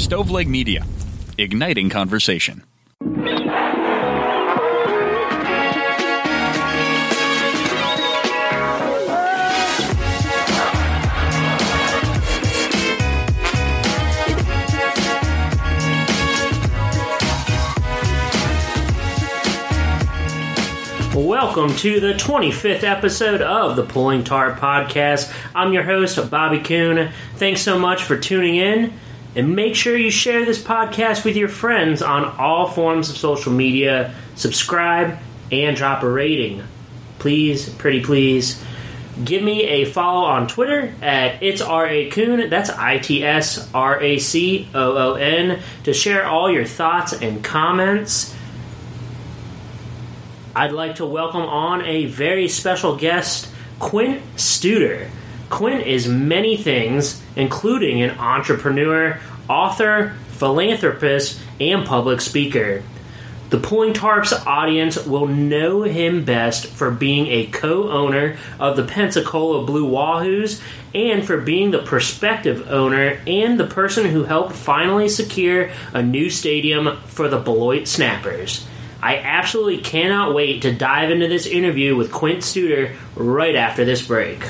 Stoveleg Media, igniting conversation. Welcome to the 25th episode of the Pulling Tarp Podcast. I'm your host, Bobby Coon. Thanks so much for tuning in, and make sure you share this podcast with your friends on all forms of social media. Subscribe and drop a rating. Please, pretty please. Give me a follow on Twitter at itsracoon, that's ITSRACOON, to share all your thoughts and comments. I'd like to welcome on a very special guest, Quint Studer. Quint is many things, including an entrepreneur, author, philanthropist, and public speaker. The Pulling Tarp's audience will know him best for being a co-owner of the Pensacola Blue Wahoos and for being the prospective owner and the person who helped finally secure a new stadium for the Beloit Snappers. I absolutely cannot wait to dive into this interview with Quint Studer right after this break.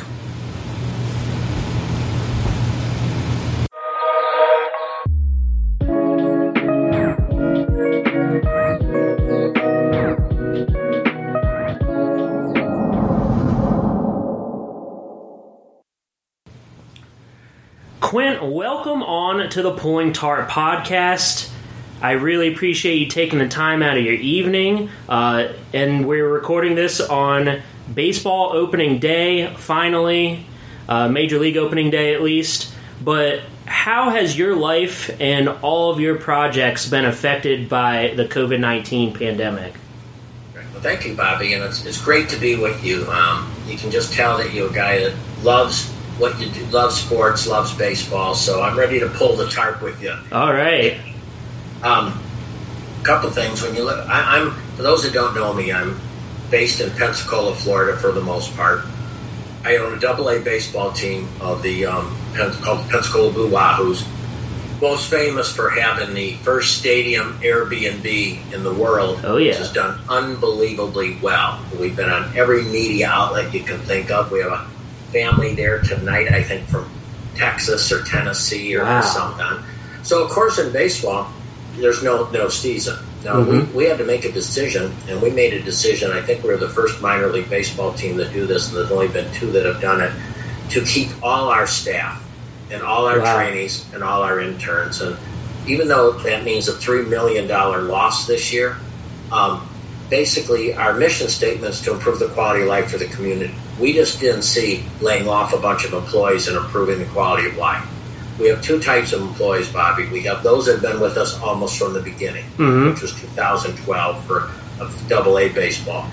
Quint, welcome on to the Pulling Tarp Podcast. I really appreciate you taking the time out of your evening, and we're recording this on baseball opening day, finally, Major League opening day at least, but how has your life and all of your projects been affected by the COVID-19 pandemic? Well, thank you, Bobby, and it's great to be with you. You can just tell that you're a guy that loves what you do, loves sports, loves baseball, so I'm ready to pull the tarp with you. All right. Couple things. When you look, I'm for those that don't know me, I'm based in Pensacola, Florida, for the most part. I own a Double-A baseball team of the called the Pensacola Blue Wahoos, most famous for having the first stadium Airbnb in the world. Oh yeah, which has done unbelievably well. We've been on every media outlet you can think of. We have a family there tonight, I think, from Texas or Tennessee or something. So, of course, in baseball, there's no season. Now, we had to make a decision, and we made a decision. I think we're the first minor league baseball team to do this, and there's only been two that have done it, to keep all our staff and all our trainees and all our interns. And even though that means a $3 million loss this year, basically our mission statement is to improve the quality of life for the community. We just didn't see laying off a bunch of employees and improving the quality of life. We have two types of employees, Bobby. We have those that have been with us almost from the beginning, which was 2012 for Double-A baseball.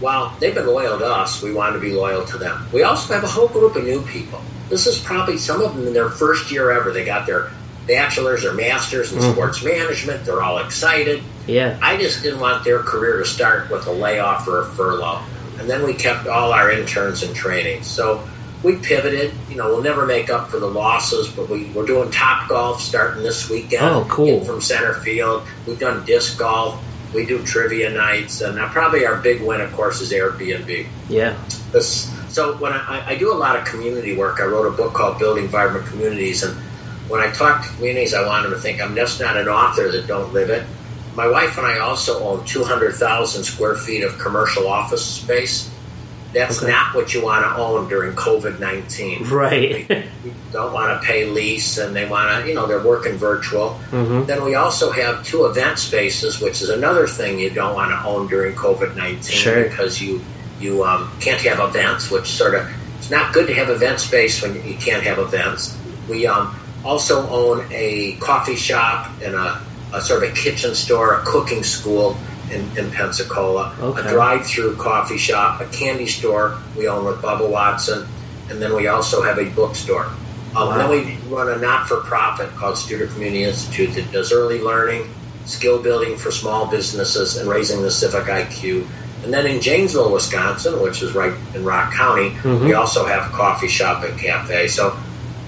While they've been loyal to us, we want to be loyal to them. We also have a whole group of new people. This is probably some of them in their first year ever. They got their bachelor's or master's in sports management. They're all excited. Yeah. I just didn't want their career to start with a layoff or a furlough. And then we kept all our interns in training. So we pivoted. You know, we'll never make up for the losses, but we're doing top golf starting this weekend. Oh, cool. Getting from center field. We've done disc golf. We do trivia nights. And probably our big win, of course, is Airbnb. Yeah. So when I do a lot of community work, I wrote a book called Building Vibrant Communities. And when I talk to communities, I want them to think I'm just not an author that don't live it. My wife and I also own 200,000 square feet of commercial office space. That's not what you want to own during COVID-19. Right. We don't want to pay lease, and they want to, they're working virtual. Then we also have two event spaces, which is another thing you don't want to own during COVID-19 because you can't have events, which sort of, it's not good to have event space when you can't have events. We also own a coffee shop and a sort of a kitchen store, a cooking school in Pensacola, a drive-through coffee shop, a candy store we own with Bubba Watson, and then we also have a bookstore. Then we run a not-for-profit called Student Community Institute that does early learning, skill building for small businesses, and raising the civic IQ. And then in Janesville, Wisconsin, which is right in Rock County, we also have a coffee shop and cafe. So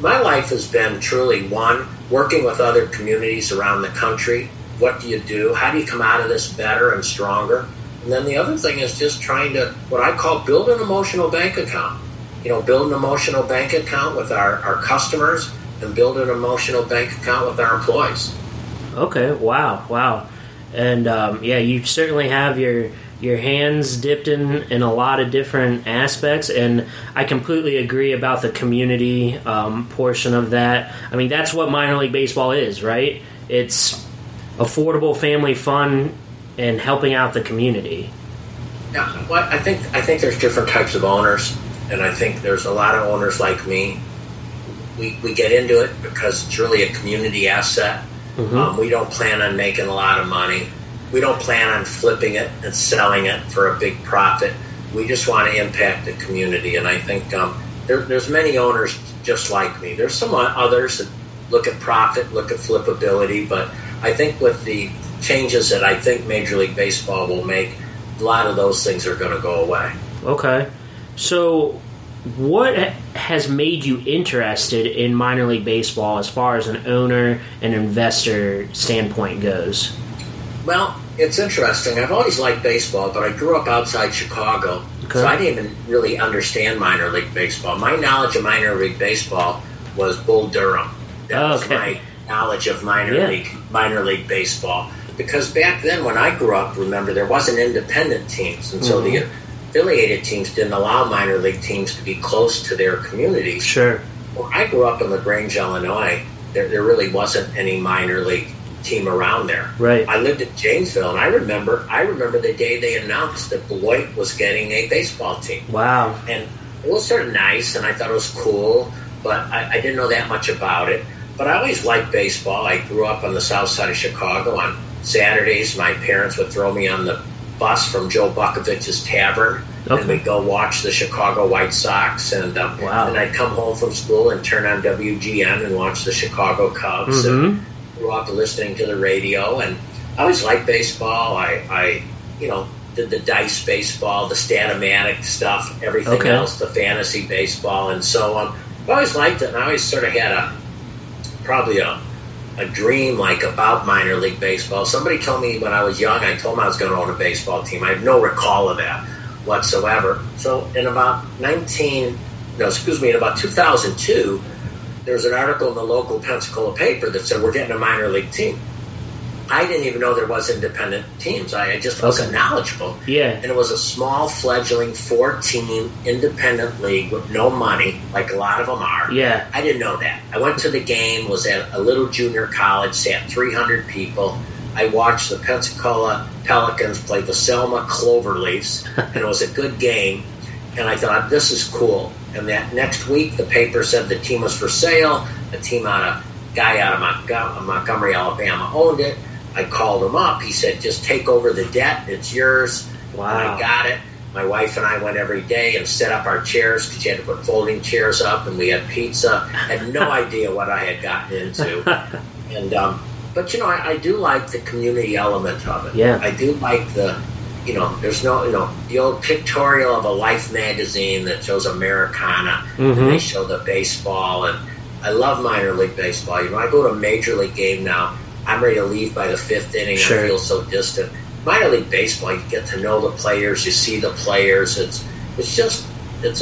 My life has been truly one, working with other communities around the country. What do you do? How do you come out of this better and stronger? And then the other thing is just trying to, what I call, build an emotional bank account. You know, build an emotional bank account with our customers and build an emotional bank account with our employees. Okay, wow. And, yeah, you certainly have your hands dipped in a lot of different aspects, and I completely agree about the community portion of that. I mean, that's what minor league baseball is, right? It's affordable family fun and helping out the community. Yeah, well, I think there's different types of owners, and I think there's a lot of owners like me. We get into it because it's really a community asset. Mm-hmm. We don't plan on making a lot of money. We don't plan on flipping it and selling it for a big profit. We just want to impact the community, and I think there's many owners just like me. There's some others that look at profit, look at flippability, but I think with the changes that I think Major League Baseball will make, a lot of those things are going to go away. Okay. So what has made you interested in minor league baseball as far as an owner and investor standpoint goes? Well, it's interesting. I've always liked baseball, but I grew up outside Chicago, okay. So I didn't even really understand minor league baseball. My knowledge of minor league baseball was Bull Durham. That was my knowledge of minor league baseball. Because back then when I grew up, remember, there wasn't independent teams, and so the affiliated teams didn't allow minor league teams to be close to their communities. Sure. Well, I grew up in LaGrange, Illinois. There really wasn't any minor league team around there. Right. I lived in Janesville, and I remember the day they announced that Beloit was getting a baseball team. Wow. And it was sort of nice, and I thought it was cool, but I didn't know that much about it. But I always liked baseball. I grew up on the south side of Chicago. On Saturdays, my parents would throw me on the bus from Joe Bukovich's Tavern, okay. And we'd go watch the Chicago White Sox, and and I'd come home from school and turn on WGN and watch the Chicago Cubs, and grew up listening to the radio, and I always liked baseball. I did the dice baseball, the Statomatic stuff, everything else, the fantasy baseball, and so on. I always liked it, and I always sort of had a dream like about minor league baseball. Somebody told me when I was young, I told them I was going to own a baseball team. I have no recall of that whatsoever. So in about 2002, there was an article in the local Pensacola paper that said we're getting a minor league team. I didn't even know there was independent teams. I just wasn't knowledgeable. Yeah. And it was a small, fledgling, 4-team independent league with no money, like a lot of them are. Yeah. I didn't know that. I went to the game, was at a little junior college, sat 300 people. I watched the Pensacola Pelicans play the Selma Cloverleafs, and it was a good game. And I thought, this is cool. And that next week, the paper said the team was for sale. A guy out of Montgomery, Alabama, owned it. I called him up. He said, just take over the debt. It's yours. Wow. And I got it. My wife and I went every day and set up our chairs because you had to put folding chairs up, and we had pizza. I had no idea what I had gotten into. And but, I do like the community element of it. Yeah. I do like the... there's no, the old pictorial of a Life magazine that shows Americana, and they show the baseball, and I love minor league baseball. I go to a major league game now, I'm ready to leave by the 5th inning, sure. I feel so distant. Minor league baseball, you get to know the players, you see the players, it's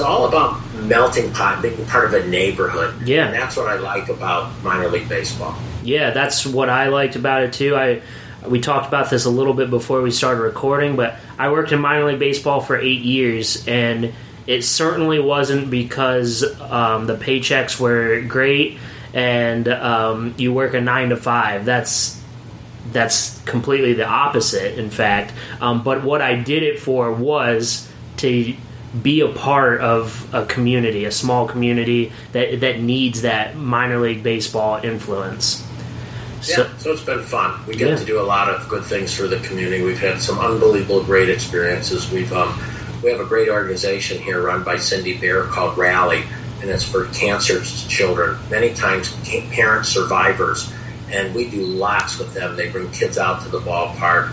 all about melting pot, being part of a neighborhood. Yeah. And that's what I like about minor league baseball. Yeah, that's what I liked about it too. We talked about this a little bit before we started recording, but I worked in minor league baseball for 8 years, and it certainly wasn't because the paychecks were great and you work a 9-to-5. That's completely the opposite, in fact. But what I did it for was to be a part of a community, a small community that needs that minor league baseball influence. So it's been fun. We get to do a lot of good things for the community. We've had some unbelievable great experiences. We have a great organization here run by Cindy Bear called Rally, and it's for cancer children, many times parent survivors, and we do lots with them. They bring kids out to the ballpark.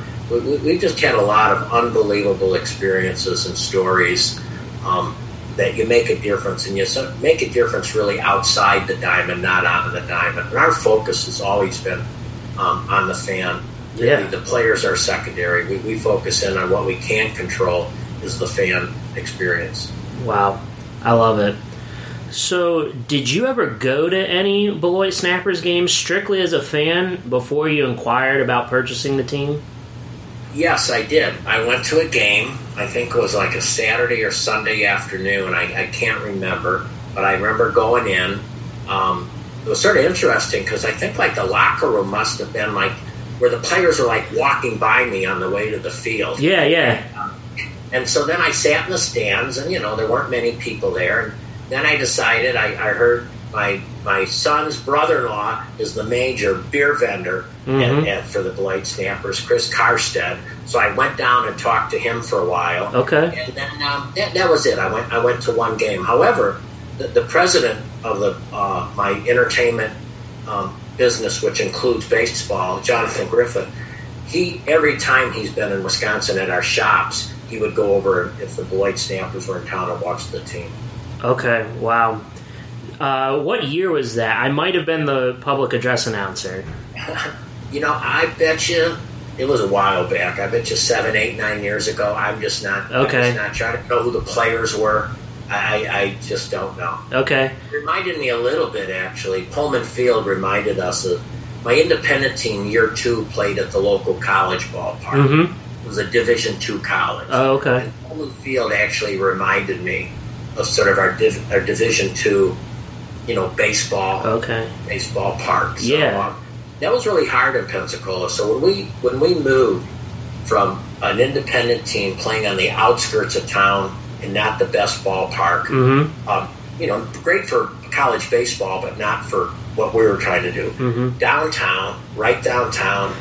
We've just had a lot of unbelievable experiences and stories. that you make a difference, and you make a difference really outside the diamond, not out of the diamond. And our focus has always been on the fan. Yeah. The players are secondary. We focus in on what we can control is the fan experience. Wow. I love it. So did you ever go to any Beloit Snappers games strictly as a fan before you inquired about purchasing the team? Yes, I did. I went to a game. I think it was like a Saturday or Sunday afternoon. I can't remember, but I remember going in. It was sort of interesting because I think like the locker room must have been like where the players were like walking by me on the way to the field. Yeah, yeah. And so then I sat in the stands, and, you know, there weren't many people there. And then I decided I heard my son's brother-in-law is the major beer vendor. Mm-hmm. And for the Beloit Snappers, Chris Karstedt. So I went down and talked to him for a while. Okay. And then that was it. I went to one game. However, the president of my entertainment business, which includes baseball, Jonathan Griffin, every time he's been in Wisconsin at our shops, he would go over if the Beloit Snappers were in town and watch the team. Okay, wow. What year was that? I might have been the public address announcer. You know, I bet you it was a while back. I bet you 7, 8, 9 years ago. I'm just not. Okay. I'm just not trying to know who the players were. I just don't know. Okay. It reminded me a little bit, actually. Pullman Field reminded us of my independent team. Year 2 played at the local college ballpark. Mm-hmm. It was a Division 2 college. Oh, okay. And Pullman Field actually reminded me of sort of our Division 2, you know, baseball. Okay. Baseball park. So, yeah. That was really hard in Pensacola. So when we moved from an independent team playing on the outskirts of town and not the best ballpark, mm-hmm. You know, great for college baseball, but not for what we were trying to do. Mm-hmm. Downtown, right downtown,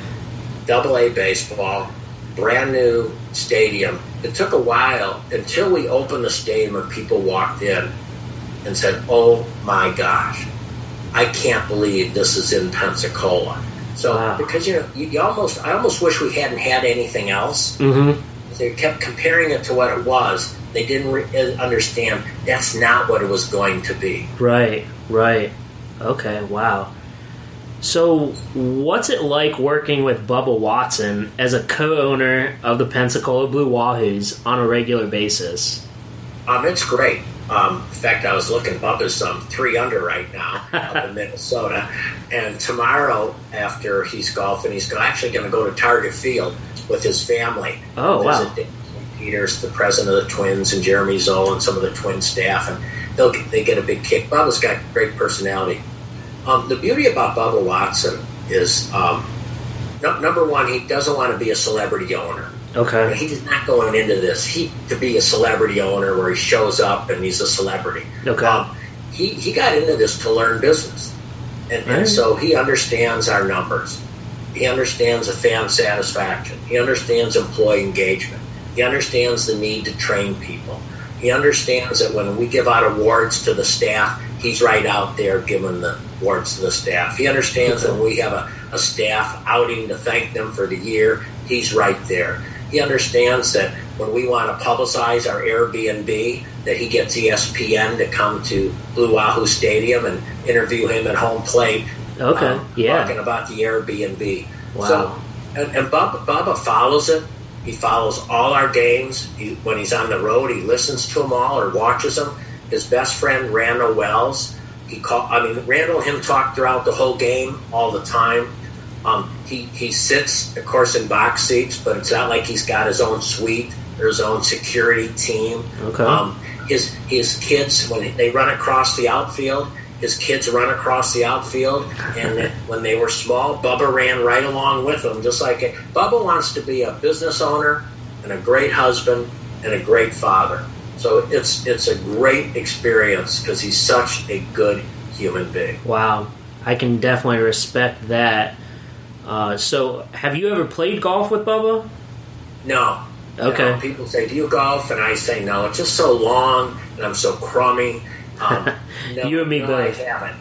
AA baseball, brand new stadium. It took a while until we opened the stadium and people walked in and said, "Oh my gosh, I can't believe this is in Pensacola." So, wow. Because, you know, I almost wish we hadn't had anything else. Mm-hmm. They kept comparing it to what it was. They didn't understand that's not what it was going to be. Right, right. Okay, wow. So what's it like working with Bubba Watson as a co-owner of the Pensacola Blue Wahoos on a regular basis? It's great. In fact, I was looking, Bubba's 3-under right now up in Minnesota, and tomorrow after he's golfing, he's actually going to go to Target Field with his family. Oh, wow. Visit Peters, the president of the Twins, and Jeremy Zoll and some of the Twin staff, and they get a big kick. Bubba's got great personality. The beauty about Bubba Watson is, number one, he doesn't want to be a celebrity owner. Okay. He's not going into this. He could be a celebrity owner where he shows up and he's a celebrity. Okay. He got into this to learn business. And so he understands our numbers. He understands the fan satisfaction. He understands employee engagement. He understands the need to train people. He understands that when we give out awards to the staff, he's right out there giving the awards to the staff. He understands that when we have a staff outing to thank them for the year, he's right there. He understands that when we want to publicize our Airbnb, that he gets ESPN to come to Blue Wahoo Stadium and interview him at home plate. Okay, yeah. Talking about the Airbnb. Wow. So, and Bubba follows it. He follows all our games. When he's on the road, he listens to them all or watches them. His best friend, Randall Wells, Randall and him talk throughout the whole game all the time. He sits, of course, in box seats, but it's not like he's got his own suite or his own security team. Okay. His kids, when they run across the outfield, and when they were small, Bubba ran right along with them, just like it. Bubba wants to be a business owner and a great husband and a great father. So it's a great experience because he's such a good human being. Wow. I can definitely respect that. So, have you ever played golf with Bubba? No. Okay. You know, people say, "Do you golf?" And I say, "No. It's just so long, and I'm so crummy." You and me both.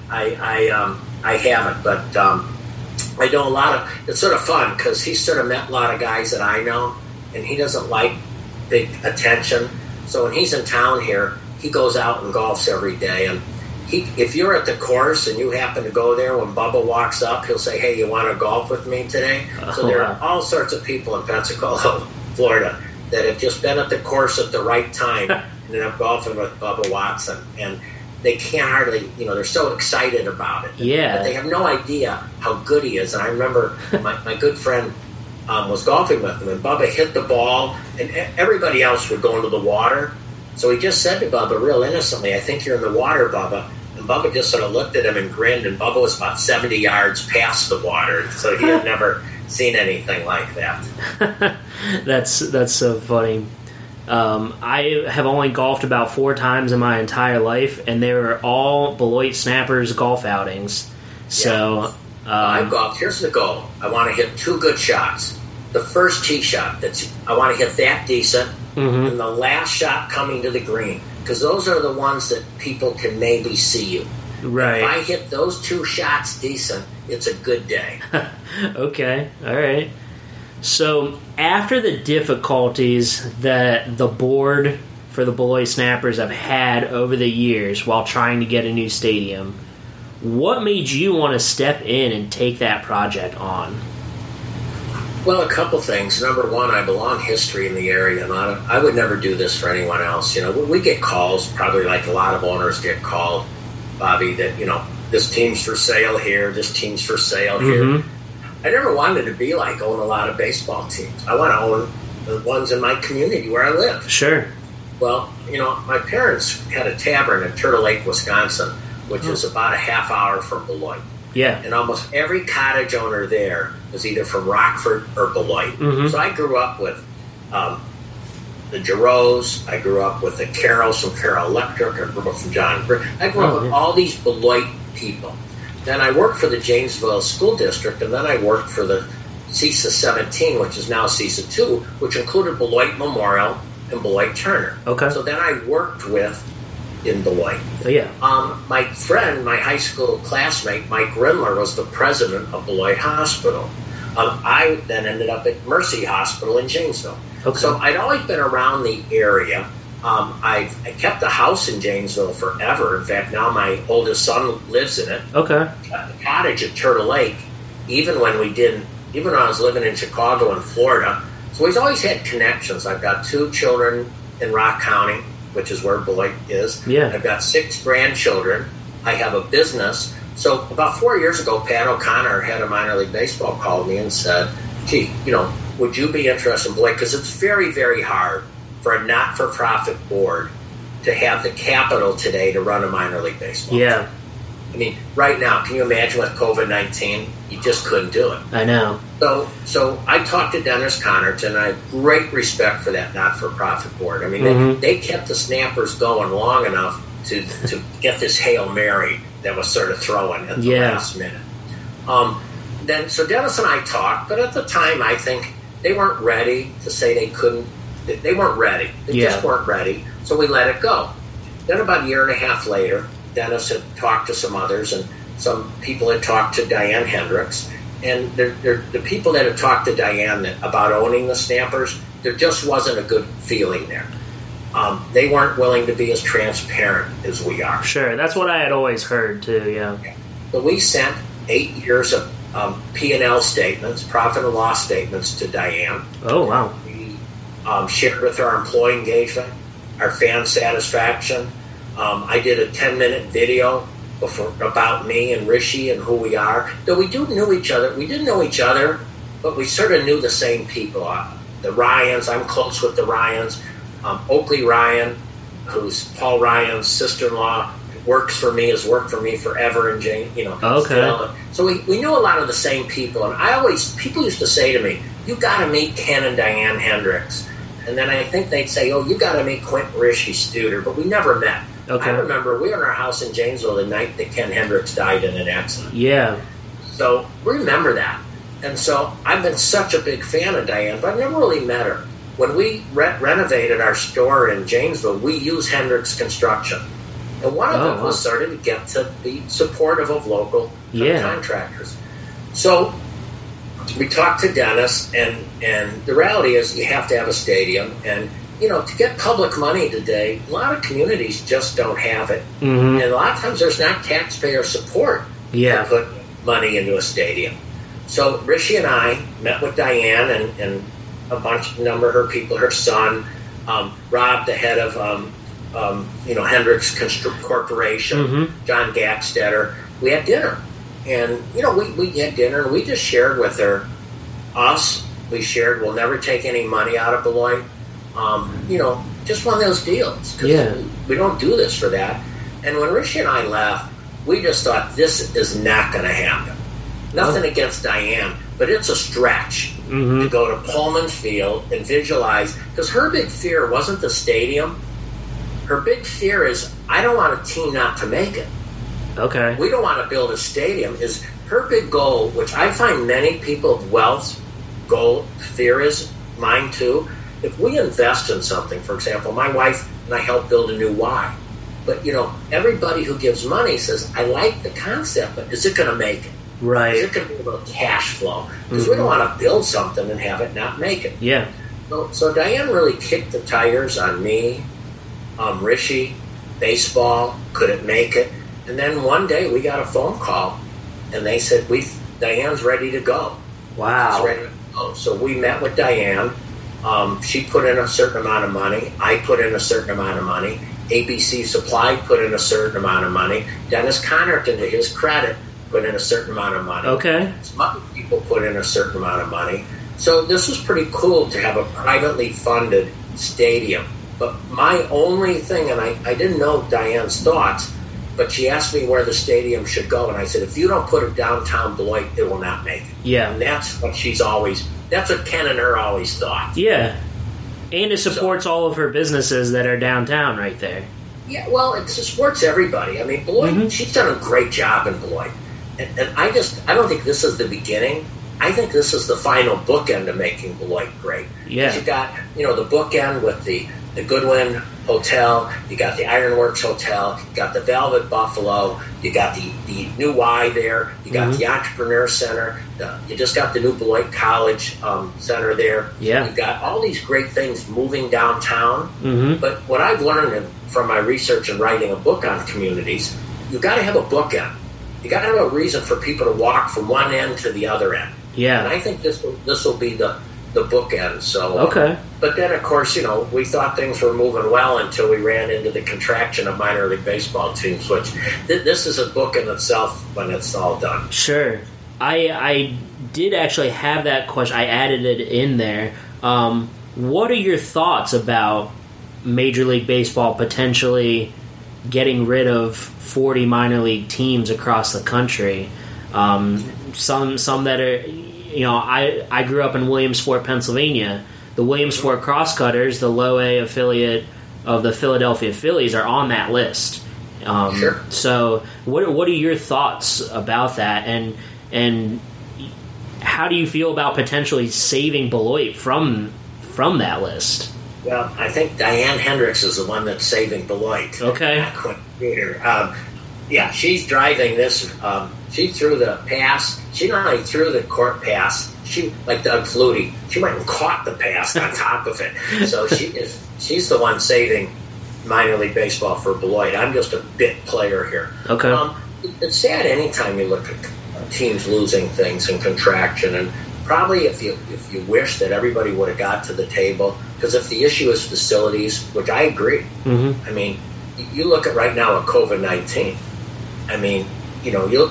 I haven't. I haven't. But I know a lot of. It's sort of fun because he's sort of met a lot of guys that I know, and he doesn't like big attention. So when he's in town here, he goes out and golfs every day. And if you're at the course and you happen to go there, when Bubba walks up, he'll say, "Hey, you want to golf with me today?" So there are all sorts of people in Pensacola, Florida, that have just been at the course at the right time and ended up golfing with Bubba Watson. And they can't hardly, you know, they're so excited about it. Yeah. But they have no idea how good he is. And I remember my good friend was golfing with him, and Bubba hit the ball, and everybody else would go into the water. So he just said to Bubba real innocently, "I think you're in the water, Bubba." And Bubba just sort of looked at him and grinned, and Bubba was about 70 yards past the water. So he had never seen anything like that. That's so funny. I have only golfed about 4 times in my entire life, and they were all Beloit Snappers golf outings. So I golfed. Here's the goal. I want to hit 2 good shots. The first tee shot, I want to hit that decent, mm-hmm. and the last shot coming to the green, because those are the ones that people can maybe see you. Right. If I hit those 2 shots decent, it's a good day. Okay. All right. So after the difficulties that the board for the Beloit Snappers have had over the years while trying to get a new stadium, what made you want to step in and take that project on? Well, a couple things. Number one, I have a long history in the area, and I would never do this for anyone else. You know, we get calls, probably like a lot of owners get called, Bobby, that, you know, this team's for sale here, this team's for sale here. Mm-hmm. I never wanted to be like own a lot of baseball teams. I want to own the ones in my community where I live. Sure. Well, you know, my parents had a tavern in Turtle Lake, Wisconsin, which is about a half hour from Beloit. Yeah. And almost every cottage owner there was either from Rockford or Beloit. Mm-hmm. So I grew up with the Giroux. I grew up with the Carrolls from Carroll Electric. I grew up from John Brick. I grew up with all these Beloit people. Then I worked for the Janesville School District, and then I worked for the CISA 17, which is now CISA 2, which included Beloit Memorial and Beloit Turner. Okay. So then I worked with in Beloit. Yeah. My friend, my high school classmate, Mike Rindler, was the president of Beloit Hospital. I then ended up at Mercy Hospital in Janesville. Okay. So I'd always been around the area. I kept a house in Janesville forever. In fact, now my oldest son lives in it. Okay. I kept a cottage at Turtle Lake, even when I was living in Chicago and Florida. So he's always had connections. I've got 2 children in Rock County, which is where Beloit is. Yeah. I've got 6 grandchildren. I have a business. So about 4 years ago, Pat O'Connor, head of minor league baseball, called me and said, "Gee, you know, would you be interested in Beloit? Because it's very, very hard for a not-for-profit board to have the capital today to run a minor league baseball team." I mean, right now, can you imagine with COVID-19? You just couldn't do it. I know. So I talked to Dennis Connerton, and I have great respect for that not-for-profit board. I mean, mm-hmm. they kept the Snappers going long enough to get this Hail Mary that was sort of thrown at the last minute. So Dennis and I talked, but at the time, I think they weren't ready to say they couldn't. They weren't ready. They just weren't ready. So we let it go. Then about a year and a half later, Dennis had talked to some others, and some people had talked to Diane Hendricks. And the people that had talked to Diane about owning the Snappers, there just wasn't a good feeling there. They weren't willing to be as transparent as we are. Sure. That's what I had always heard, too, yeah. So we sent 8 years of P&L statements, profit and loss statements, to Diane. Oh, wow. Shared with our employee engagement, our fan satisfaction. I did a 10-minute video about me and Rishi and who we are. Though we knew each other. We didn't know each other, but we sort of knew the same people. The Ryans, I'm close with the Ryans. Oakley Ryan, who's Paul Ryan's sister-in-law, has worked for me forever. And Jane, you know. Okay. Still. So we knew a lot of the same people. And people used to say to me, "You got to meet Ken and Diane Hendricks." And then I think they'd say, "Oh, you got to meet Quint Rishi Studer," but we never met. Okay. I remember we were in our house in Janesville the night that Ken Hendricks died in an accident. Yeah. So remember that. And so I've been such a big fan of Diane, but I've never really met her. When we renovated our store in Janesville, we used Hendricks Construction. And one of them was sort of to get to be supportive of local contractors. So we talked to Dennis, and the reality is you have to have a stadium, and you know, to get public money today, a lot of communities just don't have it. Mm-hmm. And a lot of times there's not taxpayer support to put money into a stadium. So Rishi and I met with Diane and a bunch, a number of her people, her son, Rob, the head of, Hendricks Corporation, mm-hmm. John Gackstetter. We had dinner. And, we had dinner, and we just shared with her, we'll never take any money out of Beloit. Just one of those deals. We don't do this for that. And when Rishi and I left, we just thought, this is not going to happen. Nothing against Diane, but it's a stretch to go to Pullman Field and visualize. Because her big fear wasn't the stadium. Her big fear is, I don't want a team not to make it. Okay. We don't want to build a stadium. Is her big goal, which I find many people of wealth's goal, fear is, mine too. If we invest in something, for example, my wife and I helped build a new Y. But, everybody who gives money says, I like the concept, but is it going to make it? Right. Is it going to be about cash flow? Because we don't want to build something and have it not make it. Yeah. So Diane really kicked the tires on me, Rishi, baseball, couldn't make it. And then one day we got a phone call, and they said, Diane's ready to go. Wow. She's ready to go. So we met with Diane. She put in a certain amount of money. I put in a certain amount of money. ABC Supply put in a certain amount of money. Dennis Connerton, to his credit, put in a certain amount of money. Okay. Some other people put in a certain amount of money. So this was pretty cool to have a privately funded stadium. But my only thing, and I didn't know Diane's thoughts, but she asked me where the stadium should go, and I said, if you don't put it downtown Beloit, it will not make it. Yeah. And that's what Ken and her always thought. Yeah. And it supports all of her businesses that are downtown right there. Yeah, well, it supports everybody. I mean, Beloit, she's done a great job in Beloit. And I don't think this is the beginning. I think this is the final bookend to making Beloit great. Yeah. You got, the bookend with the Goodwin Hotel, you got the Ironworks Hotel, you got the Velvet Buffalo, you got the new Y there, you got the Entrepreneur Center, you just got the new Beloit College Center there. Yeah. You've got all these great things moving downtown. Mm-hmm. But what I've learned from my research and writing a book on communities, you've got to have a bookend. You got to have a reason for people to walk from one end to the other end. Yeah. And I think this will be the bookend. So okay. But then, of course, we thought things were moving well until we ran into the contraction of minor league baseball teams, which this is a book in itself when it's all done. Sure. I did actually have that question. I added it in there. What are your thoughts about Major League Baseball potentially getting rid of 40 minor league teams across the country? Some that are... I grew up in Williamsport, Pennsylvania. The Williamsport Crosscutters, the low A affiliate of the Philadelphia Phillies, are on that list. Sure. So, what are your thoughts about that, and how do you feel about potentially saving Beloit from that list? Well, I think Diane Hendricks is the one that's saving Beloit. Okay. Yeah, she's driving this. She threw the pass. She not only threw the court pass, she, like Doug Flutie, she went and caught the pass on top of it. So she's the one saving minor league baseball for Beloit. I'm just a bit player here. Okay. It's sad anytime you look at teams losing things and contraction. And probably if you wish that everybody would have got to the table, because if the issue is facilities, which I agree. Mm-hmm. I mean, you look at right now at COVID-19. I mean,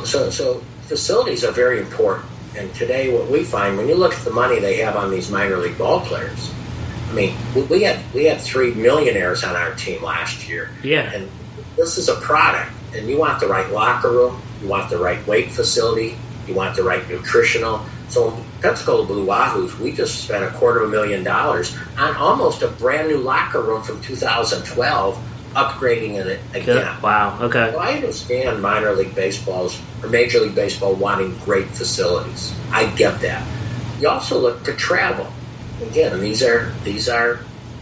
so facilities are very important. And today what we find, when you look at the money they have on these minor league ball players, I mean, we had 3 millionaires on our team last year. Yeah. And this is a product. And you want the right locker room. You want the right weight facility. You want the right nutritional. So Pensacola Blue Wahoos, we just spent $250,000 on almost a brand new locker room from 2012, upgrading it again. Yeah. Wow. Okay. So I understand minor league baseball's or Major League Baseball wanting great facilities. I get that. You also look to travel. Again, these are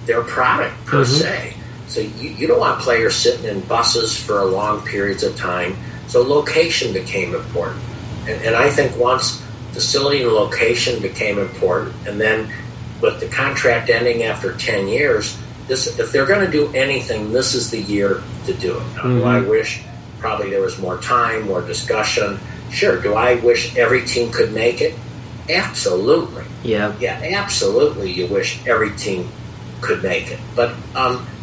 their product per se. So you don't want players sitting in buses for long periods of time. So location became important. And I think once facility and location became important, and then with the contract ending after 10 years, this, if they're going to do anything, this is the year to do it. Now, do I wish probably there was more time, more discussion? Sure. Do I wish every team could make it? Absolutely. Yeah. Yeah, absolutely you wish every team could make it. But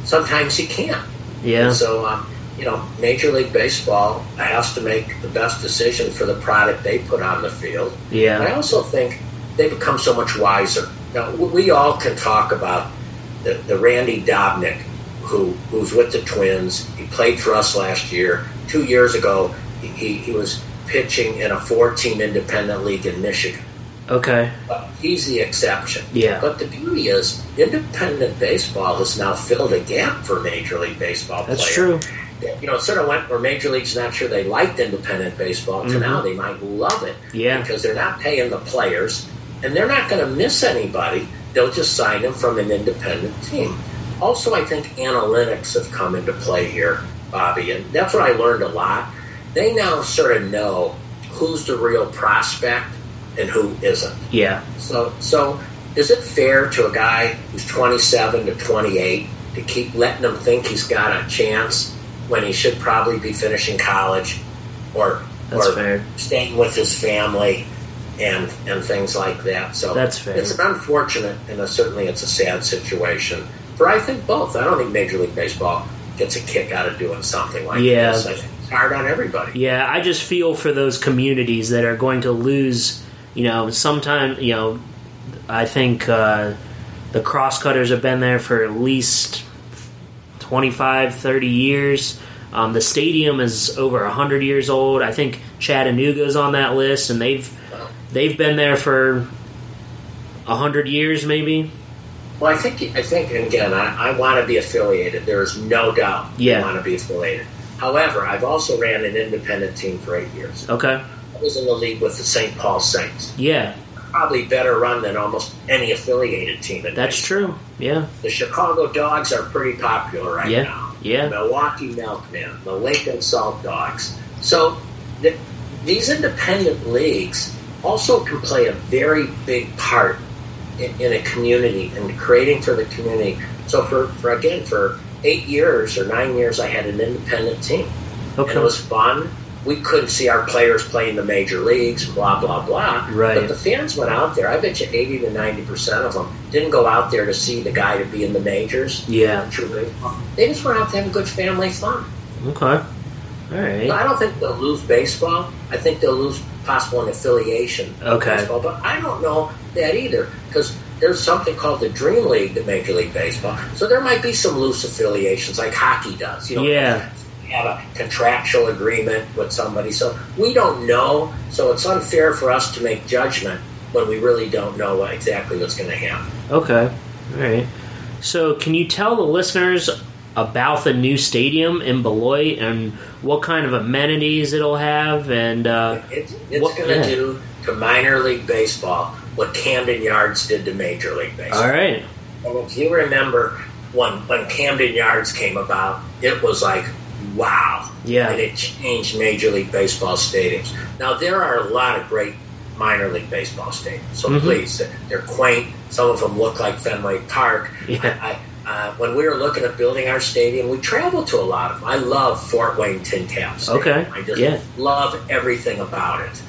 sometimes you can't. Yeah. And so, you know, Major League Baseball has to make the best decision for the product they put on the field. Yeah. And I also think they become so much wiser. Now, we all can talk about the Randy Dobnik, who's with the Twins. He played for us last year. 2 years ago, he was pitching in a 4-team independent league in Michigan. Okay. He's the exception. Yeah. But the beauty is, independent baseball has now filled a gap for Major League Baseball players. That's true. You know, it sort of went where Major League's not sure they liked independent baseball, to now they might love it. Yeah. Because they're not paying the players, and they're not going to miss anybody. They'll just sign them from an independent team. Also, I think analytics have come into play here, Bobby, and that's what I learned a lot. They now sort of know who's the real prospect and who isn't. Yeah. So is it fair to a guy who's 27 to 28 to keep letting him think he's got a chance when he should probably be finishing college or staying with his family and things like that? So that's fair. It's unfortunate, and certainly it's a sad situation for, I think, both. I don't think Major League Baseball gets a kick out of doing something like this. I think it's hard on everybody. Yeah, I just feel for those communities that are going to lose. You know, sometimes, you know, I think the Crosscutters have been there for at least 25, 30 years. The stadium is over 100 years old. I think Chattanooga's on that list, and they've been there for 100 years maybe. Well, I think, and again, I want to be affiliated. There is no doubt I want to be affiliated. However, I've also ran an independent team for 8 years. Okay. I was in the league with the St. Paul Saints. Yeah. Probably better run than almost any affiliated team in That's baseball. True, yeah. The Chicago Dogs are pretty popular right now. Yeah, the Milwaukee Milkmen, the Lincoln Salt Dogs. So these independent leagues also can play a very big part in a community and creating for the community. So for 8 years or 9 years, I had an independent team. Okay. And it was fun. We couldn't see our players playing the major leagues, blah, blah, blah. Right. But the fans went out there. I bet you 80 to 90% of them didn't go out there to see the guy to be in the majors. Yeah. Truly. They just went out to have a good family fun. Okay. All right. I don't think they'll lose baseball. I think they'll lose possible an affiliation. Okay. With baseball. But I don't know that either, because there's something called the Dream League, the Major League Baseball. So there might be some loose affiliations like hockey does. You know, yeah. Have a contractual agreement with somebody, so we don't know. So it's unfair for us to make judgment when we really don't know exactly what's going to happen. Okay, all right. So can you tell the listeners about the new stadium in Beloit and what kind of amenities it'll have? And it's going to do to minor league baseball what Camden Yards did to Major League Baseball. All right. And if you remember when Camden Yards came about, it was like, wow. Yeah. And it changed Major League Baseball stadiums. Now, there are a lot of great minor league baseball stadiums, so please, they're quaint. Some of them look like Fenway Park. Yeah. I when we were looking at building our stadium, we traveled to a lot of them. I love Fort Wayne Tin Cap Stadium. Okay. I just love everything about it.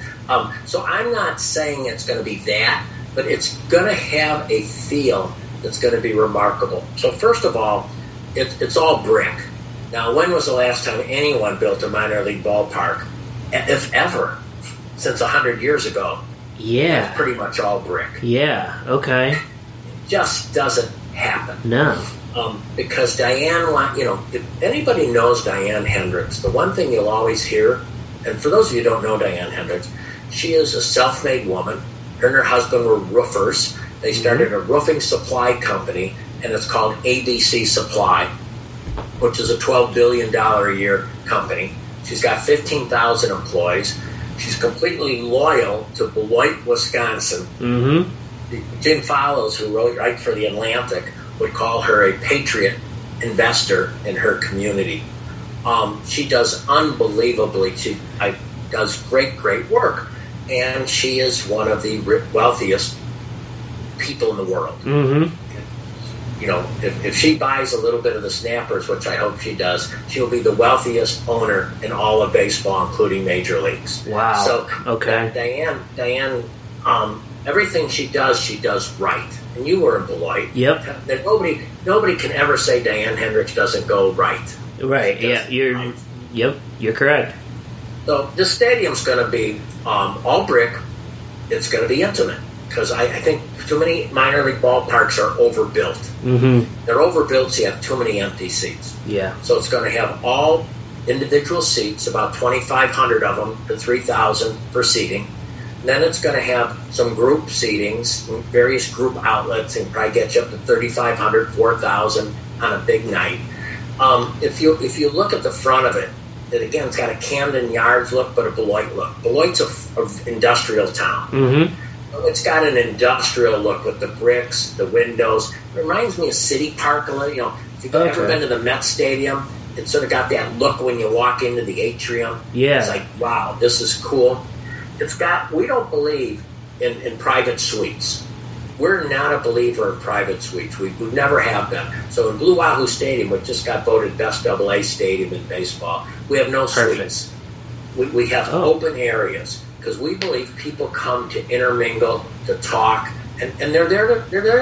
So I'm not saying it's going to be that, but it's going to have a feel that's going to be remarkable. So first of all, it's all brick. Now, when was the last time anyone built a minor league ballpark, if ever, since 100 years ago? Yeah. It's pretty much all brick. Yeah, okay. It just doesn't happen. No. Because Diane, you know, if anybody knows Diane Hendricks, the one thing you'll always hear, and for those of you who don't know Diane Hendricks, she is a self-made woman. Her and her husband were roofers. They started a roofing supply company, and it's called ABC Supply, which is a $12 billion a year company. She's got 15,000 employees. She's completely loyal to Beloit, Wisconsin. Mm-hmm. Jim Follows, who writes for The Atlantic, would call her a patriot investor in her community. She does unbelievably, does great, great work. And she is one of the wealthiest people in the world. Mm-hmm. you know, if she buys a little bit of the Snappers, which I hope she does, she'll be the wealthiest owner in all of baseball, including major leagues. Wow. So okay. Diane, everything she does right. And you were in Beloit. Yep. That nobody can ever say Diane Hendricks doesn't go right. Right. Yeah. You're correct. So this stadium's going to be all brick. It's going to be intimate. Because I think too many minor league ballparks are overbuilt. Mm-hmm. They're overbuilt, so you have too many empty seats. Yeah. So it's going to have all individual seats, about 2,500 of them to 3,000 for seating. And then it's going to have some group seatings, various group outlets, and probably get you up to 3,500, 4,000 on a big night. If you look at the front of it, it again, it's got a Camden Yards look, but a Beloit look. Beloit's an industrial town. Mm-hmm. It's got an industrial look with the bricks, the windows. It reminds me of City Park a little. You know, if you've ever been to the Met Stadium, it's sort of got that look when you walk into the atrium. Yeah. It's like, wow, this is cool. It's got, we don't believe in private suites. We're not a believer in private suites. We never have been. So in Blue Wahoo Stadium, which just got voted best AA stadium in baseball, we have no suites. We have open areas. Because we believe people come to intermingle, to talk, and they're there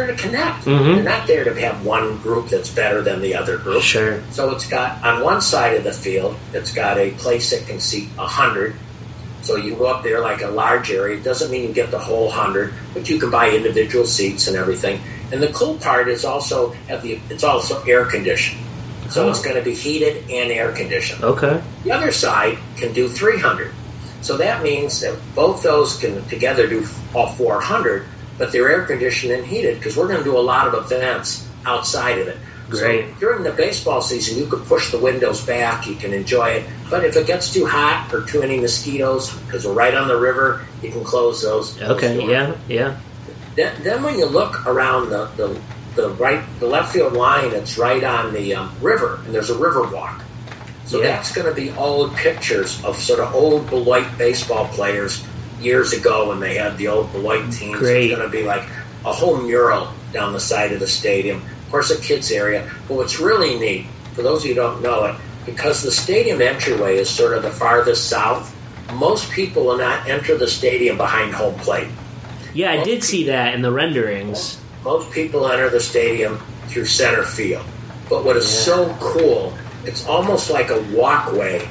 to connect. Mm-hmm. They're not there to have one group that's better than the other group. Sure. So it's got, on one side of the field, it's got a place that can seat 100. So you go up there like a large area. It doesn't mean you get the whole 100, but you can buy individual seats and everything. And the cool part is it's also air conditioned. So It's going to be heated and air conditioned. Okay. The other side can do 300. So that means that both those can together do all 400, but they're air conditioned and heated because we're going to do a lot of events outside of it. Great. So during the baseball season, you can push the windows back. You can enjoy it. But if it gets too hot or too many mosquitoes, because we're right on the river, you can close those. Okay, yeah. Then when you look around the left field line, it's right on the river, and there's a river walk. So that's going to be old pictures of sort of old Beloit baseball players years ago when they had the old Beloit teams. Great. It's going to be like a whole mural down the side of the stadium. Of course, a kids area. But what's really neat, for those of you who don't know it, because the stadium entryway is sort of the farthest south, most people will not enter the stadium behind home plate. Yeah, I did see that in the renderings. Most people enter the stadium through center field. But what is so cool, it's almost like a walkway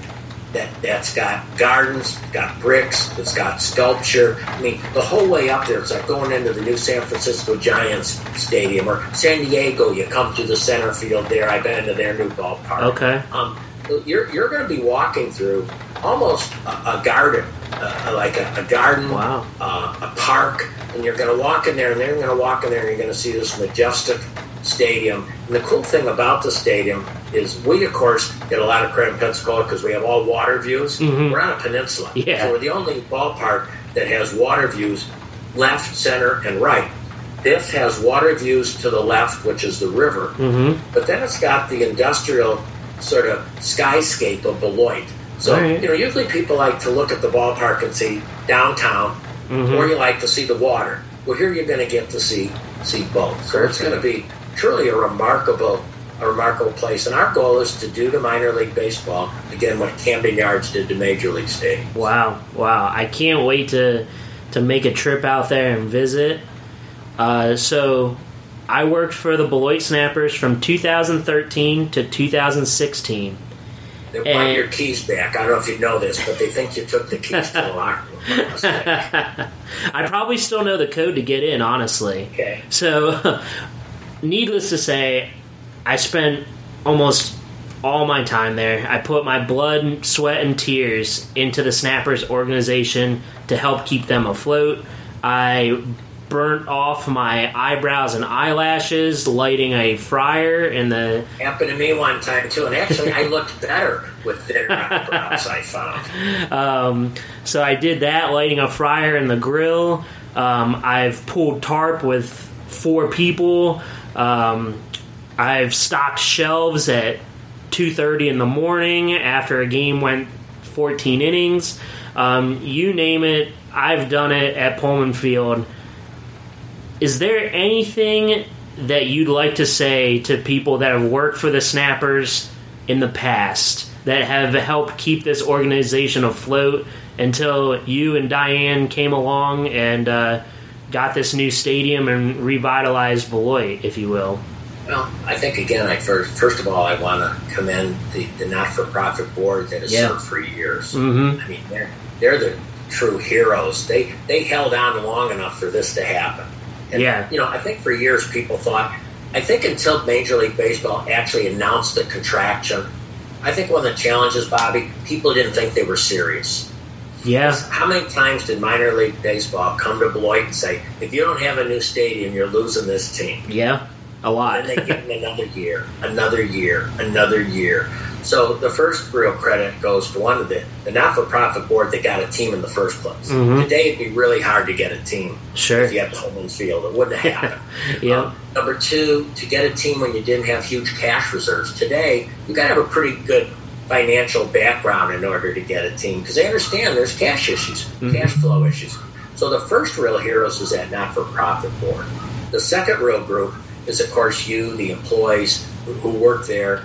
that's got gardens, got bricks, it's got sculpture. I mean, the whole way up there, it's like going into the new San Francisco Giants Stadium or San Diego. You come to the center field there. I've been into their new ballpark. Okay. You're going to be walking through almost a garden, like a garden, wow. A park, and you're going to walk in there, and then you're going to walk in there, and you're going to see this majestic stadium. And the cool thing about the stadium is we, of course, get a lot of credit in Pensacola because we have all water views. Mm-hmm. We're on a peninsula. Yeah. So we're the only ballpark that has water views left, center, and right. This has water views to the left, which is the river. Mm-hmm. But then it's got the industrial sort of skyscape of Beloit. So, usually people like to look at the ballpark and see downtown, mm-hmm. or you like to see the water. Well, here you're going to get to see both. So it's going to be truly a remarkable place. And our goal is to do to minor league baseball, again, what Camden Yards did to Major League Stadium. Wow. I can't wait to make a trip out there and visit. So I worked for the Beloit Snappers from 2013 to 2016. They want your keys back. I don't know if you know this, but they think you took the keys to the locker room. I probably still know the code to get in, honestly. Okay. So... needless to say, I spent almost all my time there. I put my blood, sweat, and tears into the Snappers organization to help keep them afloat. I burnt off my eyebrows and eyelashes lighting a fryer in the... Happened to me one time, too. And actually, I looked better with thinner eyebrows, I found. So I did that, lighting a fryer in the grill. I've pulled tarp with 4 people. I've stocked shelves at 2:30 in the morning after a game went 14 innings. You name it, I've done it at Pullman Field. Is there anything that you'd like to say to people that have worked for the Snappers in the past, that have helped keep this organization afloat until you and Diane came along and got this new stadium and revitalized Beloit, if you will? Well, I think, again, first of all, I want to commend the not-for-profit board that has served for years. Mm-hmm. I mean, they're the true heroes. They held on long enough for this to happen. And, you know, I think for years people thought, I think until Major League Baseball actually announced the contraction, I think one of the challenges, Bobby, people didn't think they were serious. Yeah. How many times did minor league baseball come to Beloit and say, if you don't have a new stadium, you're losing this team? Yeah, a lot. And then they give them another year. So the first real credit goes to one of the not-for-profit board that got a team in the first place. Mm-hmm. Today it'd be really hard to get a team if you had Pullman Field. It wouldn't happen. Number two, to get a team when you didn't have huge cash reserves. Today, you got to have a pretty good financial background in order to get a team, because they understand there's cash issues, cash flow issues. So the first real heroes is that not-for-profit board. The second real group is, of course, you, the employees who work there,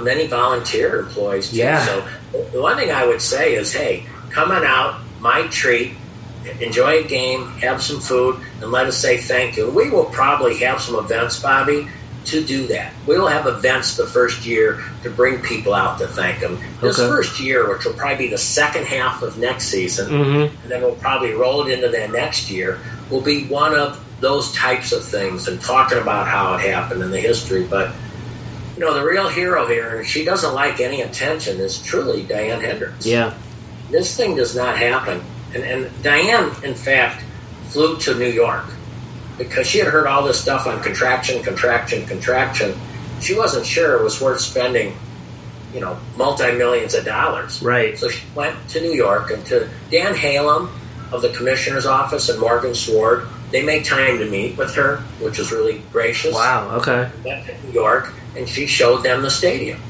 many volunteer employees too. Yeah. So the one thing I would say is, hey, come on out, my treat, enjoy a game, have some food, and let us say thank you. We will probably have some events, Bobby, to do that. We will have events the first year to bring people out to thank them. This first year, which will probably be the second half of next season, and then we'll probably roll it into that next year, will be one of those types of things and talking about how it happened and the history. But you know, the real hero here, and she doesn't like any attention, is truly Diane Hendricks. Yeah. This thing does not happen. And Diane, in fact, flew to New York because she had heard all this stuff on contraction. She wasn't sure it was worth spending, you know, multi-millions of dollars. Right. So she went to New York, and to Dan Halem of the commissioner's office and Morgan Sward, they made time to meet with her, which is really gracious. Wow, okay. She went to New York, and she showed them the stadium.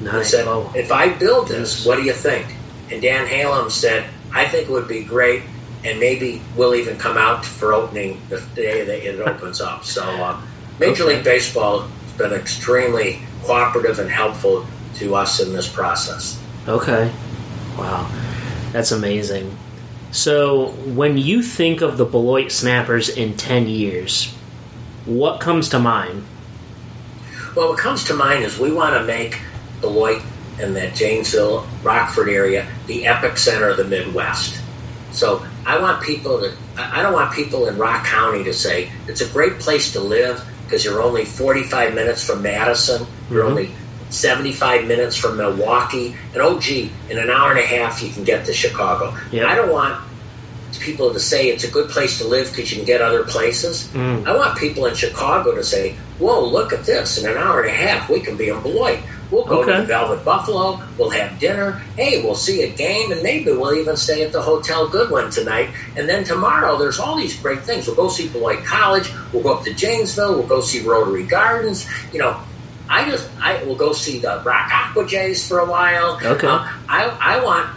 Nice. And said, if I build this, what do you think? And Dan Halem said, I think it would be great, and maybe we'll even come out for opening the day that it opens up. So Major League Baseball has been extremely cooperative and helpful to us in this process. Okay. Wow. That's amazing. So when you think of the Beloit Snappers in 10 years, what comes to mind? Well, what comes to mind is we want to make Beloit and that Janesville, Rockford area the epic center of the Midwest. So I don't want people in Rock County to say it's a great place to live because you're only 45 minutes from Madison, you're only 75 minutes from Milwaukee, and in an hour and a half you can get to Chicago. Yeah. I don't want people to say it's a good place to live because you can get other places. I want people in Chicago to say, whoa, look at this. In an hour and a half, we can be in Beloit. We'll go to the Velvet Buffalo. We'll have dinner. Hey, we'll see a game, and maybe we'll even stay at the Hotel Goodwin tonight. And then tomorrow, there's all these great things. We'll go see Beloit College. We'll go up to Janesville. We'll go see Rotary Gardens. You know, I will go see the Rock Aqua Jays for a while. Okay. I want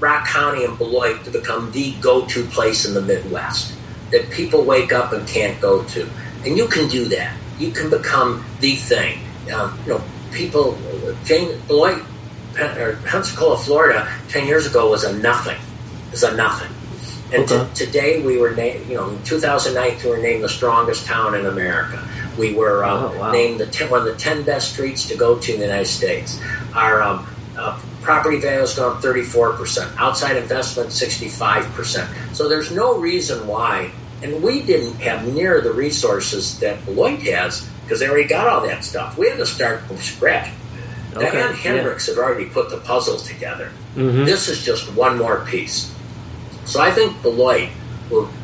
Rock County and Beloit to become the go-to place in the Midwest that people wake up and can't go to. And you can do that. You can become the thing. You know, people, Beloit, or Pensacola, Florida, 10 years ago was a nothing. It's a nothing. And today we were named, you know, in 2009 we were named the strongest town in America. We were named one of the 10 best streets to go to in the United States. Our property value has gone up 34%. Outside investment, 65%. So there's no reason why, and we didn't have near the resources that Beloit has because they already got all that stuff. We had to start from scratch. Diane Hendricks had already put the puzzle together. This is just one more piece. So I think Beloit,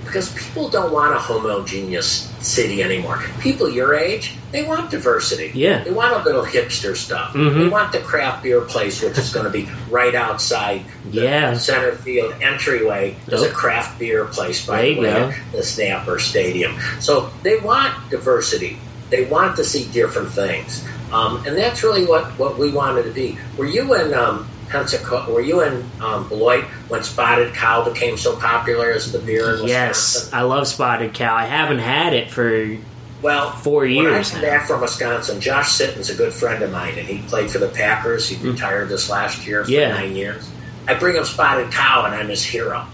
because people don't want a homogeneous city anymore. People your age, they want diversity. Yeah. They want a little hipster stuff. They want the craft beer place, which is going to be right outside the center field entryway. There's a craft beer place by the way at the Snapper Stadium. So they want diversity. They want to see different things. And that's really what we wanted to be. Were you in Pensacola? Were you in Beloit when Spotted Cow became so popular as the beer? Yes, I love Spotted Cow. I haven't had it for Well, 4 years. When I came back from Wisconsin, Josh Sitton's a good friend of mine, and he played for the Packers. He retired this last year for 9 years. I bring him Spotted Cow, and I'm his hero.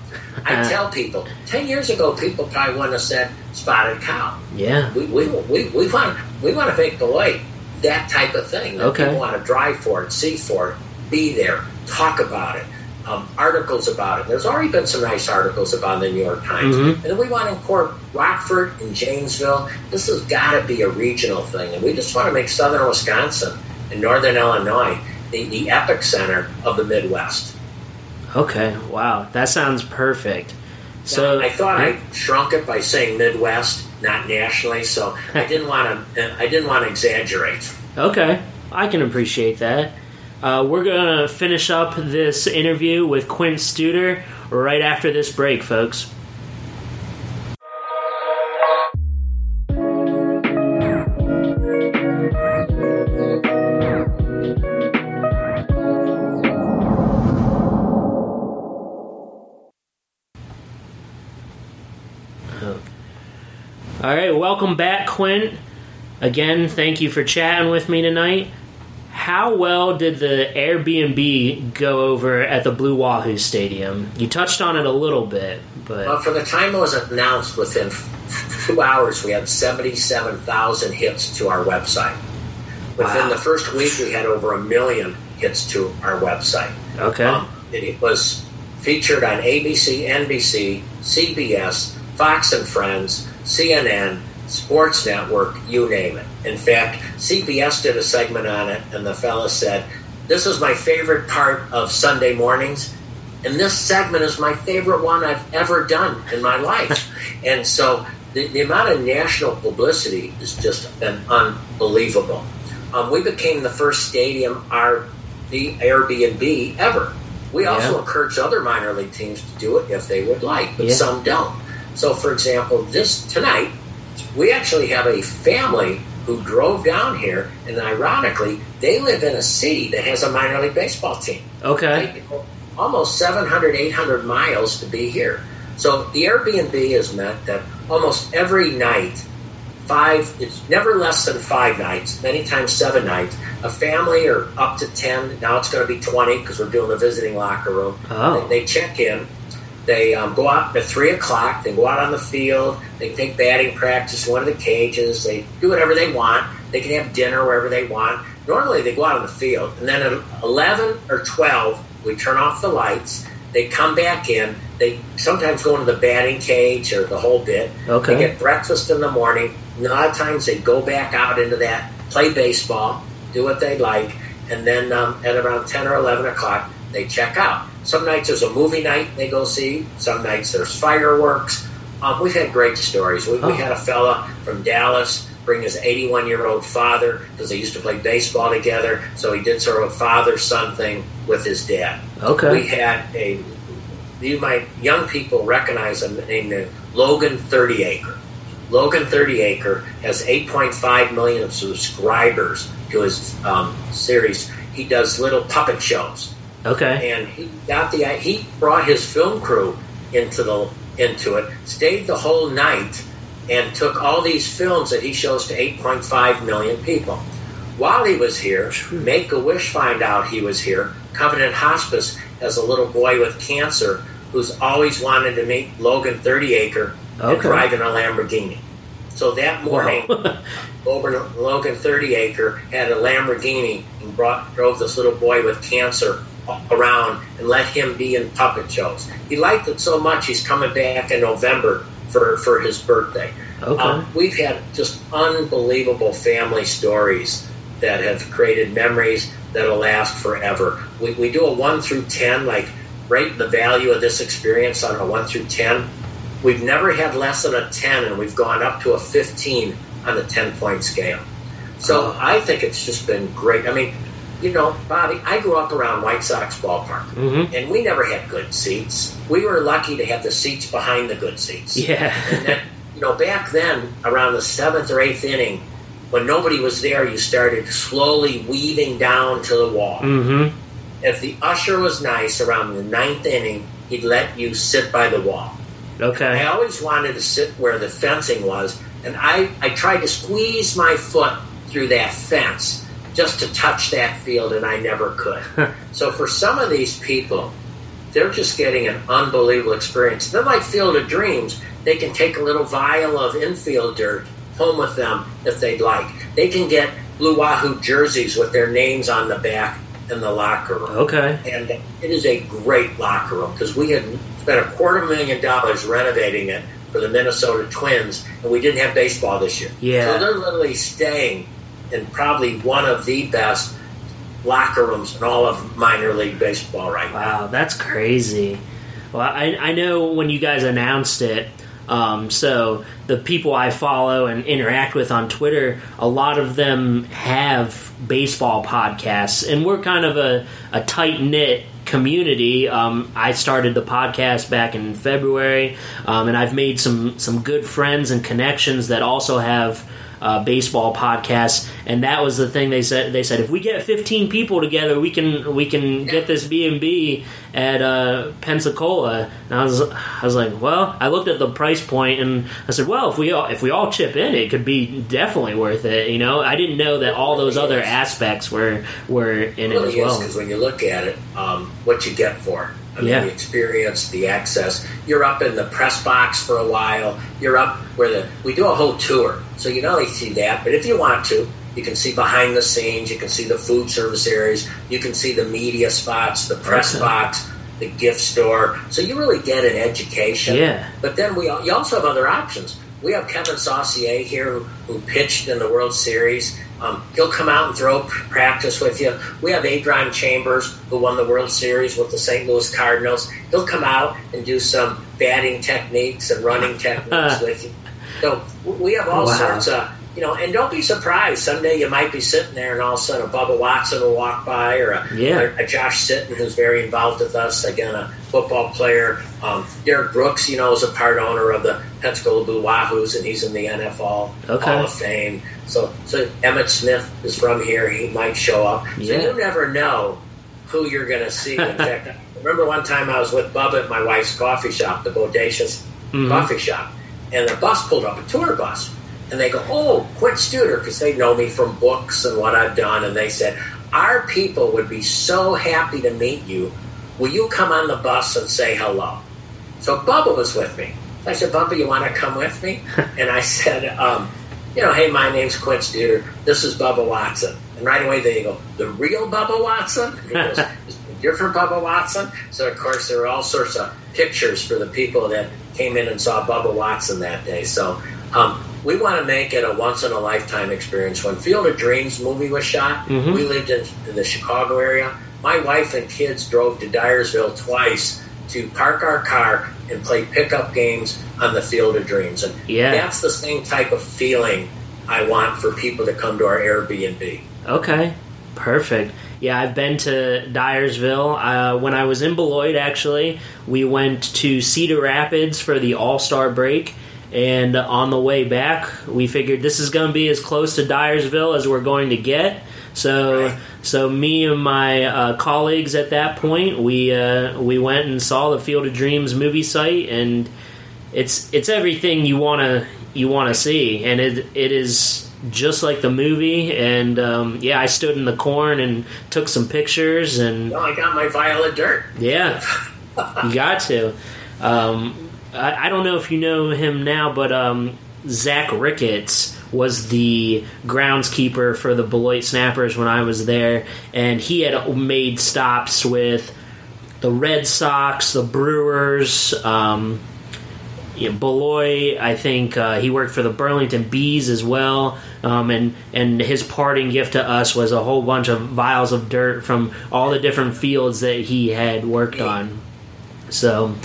I tell people, 10 years ago, people probably wouldn't have said Spotted Cow. Yeah. We want to make Beloit that type of thing. That okay. People want to drive for it, see for it, be there, talk about it. Articles about it. There's already been some nice articles about the New York Times. Mm-hmm. And then we want to import Rockford and Janesville. This has got to be a regional thing. And we just want to make southern Wisconsin and northern Illinois the epicenter of the Midwest. Okay, wow. That sounds perfect. So now, I thought I shrunk it by saying Midwest, not nationally, so I didn't want to exaggerate. Okay, I can appreciate that. We're going to finish up this interview with Quint Studer right after this break, folks. All right, welcome back, Quint. Again, thank you for chatting with me tonight. How well did the Airbnb go over at the Blue Wahoo Stadium? You touched on it a little bit, but... Well, for the time it was announced, within 2 hours, we had 77,000 hits to our website. Within the first week, we had over 1 million hits to our website. Okay. It was featured on ABC, NBC, CBS, Fox and Friends, CNN, Sports Network, you name it. In fact, CBS did a segment on it, and the fella said, "This is my favorite part of Sunday mornings, and this segment is my favorite one I've ever done in my life." And so the amount of national publicity has just been unbelievable. We became the first stadium Airbnb ever. We also encourage other minor league teams to do it if they would like, but some don't. So, for example, tonight, we actually have a family who drove down here, and ironically, they live in a city that has a minor league baseball team. Okay. They go almost 700, 800 miles to be here. So the Airbnb has meant that almost every night, it's never less than 5 nights, many times 7 nights, a family or up to 10, now it's going to be 20 because we're doing the visiting locker room. Oh. They check in. They go out at 3 o'clock. They go out on the field. They take batting practice, one of the cages. They do whatever they want. They can have dinner wherever they want. Normally, they go out on the field. And then at 11 or 12, we turn off the lights. They come back in. They sometimes go into the batting cage or the whole bit. Okay. They get breakfast in the morning. And a lot of times, they go back out into that, play baseball, do what they like. And then at around 10 or 11 o'clock, they check out. Some nights there's a movie night they go see. Some nights there's fireworks. We've had great stories. We had a fella from Dallas bring his 81-year-old father because they used to play baseball together. So he did sort of a father-son thing with his dad. Okay. We had young people recognize a name, Logan Thirtyacre. Logan Thirtyacre has 8.5 million subscribers to his series. He does little puppet shows. Okay. And he brought his film crew into it, stayed the whole night, and took all these films that he shows to 8.5 million people. While he was here, Make-A-Wish found out he was here. Covenant Hospice has a little boy with cancer who's always wanted to meet Logan Thirtyacre and drive in a Lamborghini. So that morning, Logan Thirtyacre had a Lamborghini and drove this little boy with cancer around and let him be in puppet shows. He liked it so much he's coming back in November for his birthday. Okay. We've had just unbelievable family stories that have created memories that'll last forever. We do a 1 through 10, like rate the value of this experience on a 1 through 10. We've never had less than a 10, and we've gone up to a 15 on the 10-point scale. So I think it's just been great. I mean, you know, Bobby, I grew up around White Sox ballpark, and we never had good seats. We were lucky to have the seats behind the good seats. Yeah. And then, you know, back then, around the 7th or 8th inning, when nobody was there, you started slowly weaving down to the wall. Mm-hmm. If the usher was nice, around the 9th inning, he'd let you sit by the wall. Okay. I always wanted to sit where the fencing was And I tried to squeeze my foot through that fence just to touch that field, and I never could. So for some of these people, they're just getting an unbelievable experience. They're like Field of Dreams. They can take a little vial of infield dirt home with them if they'd like. They can get Blue Wahoo jerseys with their names on the back in the locker room. Okay. And it is a great locker room because we had spent $250,000 renovating it for the Minnesota Twins, and we didn't have baseball this year. Yeah. So they're literally staying in probably one of the best locker rooms in all of minor league baseball right now. Wow, that's crazy. Well, I know when you guys announced it, so the people I follow and interact with on Twitter, a lot of them have baseball podcasts, and we're kind of a tight-knit community. I started the podcast back in February, and I've made some good friends and connections that also have baseball podcasts, and that was the thing they said. They said if we get 15 people together, we can get this B&B at Pensacola. And I was like, well, I looked at the price point and I said, well, if we all chip in, it could be definitely worth it. You know, I didn't know that all those other aspects were in it as well. Because when you look at it, what you get for it. I mean, the experience, the access. You're up in the press box for a while. You're up where we do a whole tour. So you not only see that, but if you want to, you can see behind the scenes. You can see the food service areas. You can see the media spots, the press box, the gift store. So you really get an education. Yeah. But then you also have other options. We have Kevin Saucier here who pitched in the World Series. He'll come out and throw practice with you. We have Adron Chambers, who won the World Series with the St. Louis Cardinals. He'll come out and do some batting techniques and running techniques with you. So we have all sorts of, and don't be surprised. Someday you might be sitting there and all of a sudden a Bubba Watson will walk by or a Josh Sitton, who's very involved with us, again, a football player. Derek Brooks, is a part owner of the Pensacola Blue Wahoos, and he's in the NFL Hall of Fame. So Emmett Smith is from here. He might show up. So you never know who you're going to see. In fact, I remember one time I was with Bubba at my wife's coffee shop, the Bodacious Coffee Shop, and the bus pulled up, a tour bus. And they go, oh, Quint Studer, because they know me from books and what I've done. And they said, our people would be so happy to meet you. Will you come on the bus and say hello? So Bubba was with me. I said, Bubba, you want to come with me? And I said, hey, my name's Quint Studer. This is Bubba Watson. And right away they go, the real Bubba Watson? And he goes, is it a different Bubba Watson? So, of course, there were all sorts of pictures for the people that came in and saw Bubba Watson that day. So we want to make it a once-in-a-lifetime experience. When Field of Dreams movie was shot, we lived in the Chicago area. My wife and kids drove to Dyersville twice to park our car and play pickup games on the Field of Dreams. And that's the same type of feeling I want for people to come to our Airbnb. Okay, perfect. Yeah, I've been to Dyersville. When I was in Beloit, actually, we went to Cedar Rapids for the All-Star break. And on the way back, we figured this is going to be as close to Dyersville as we're going to get. So me and my colleagues at that point, we went and saw the Field of Dreams movie site, and it's everything you want to see, and it is just like the movie. And I stood in the corn and took some pictures, and I got my vial of dirt. Yeah, you got to. I don't know if you know him now, but Zach Ricketts was the groundskeeper for the Beloit Snappers when I was there, and he had made stops with the Red Sox, the Brewers, Beloit. I think he worked for the Burlington Bees as well, and his parting gift to us was a whole bunch of vials of dirt from all the different fields that he had worked on. So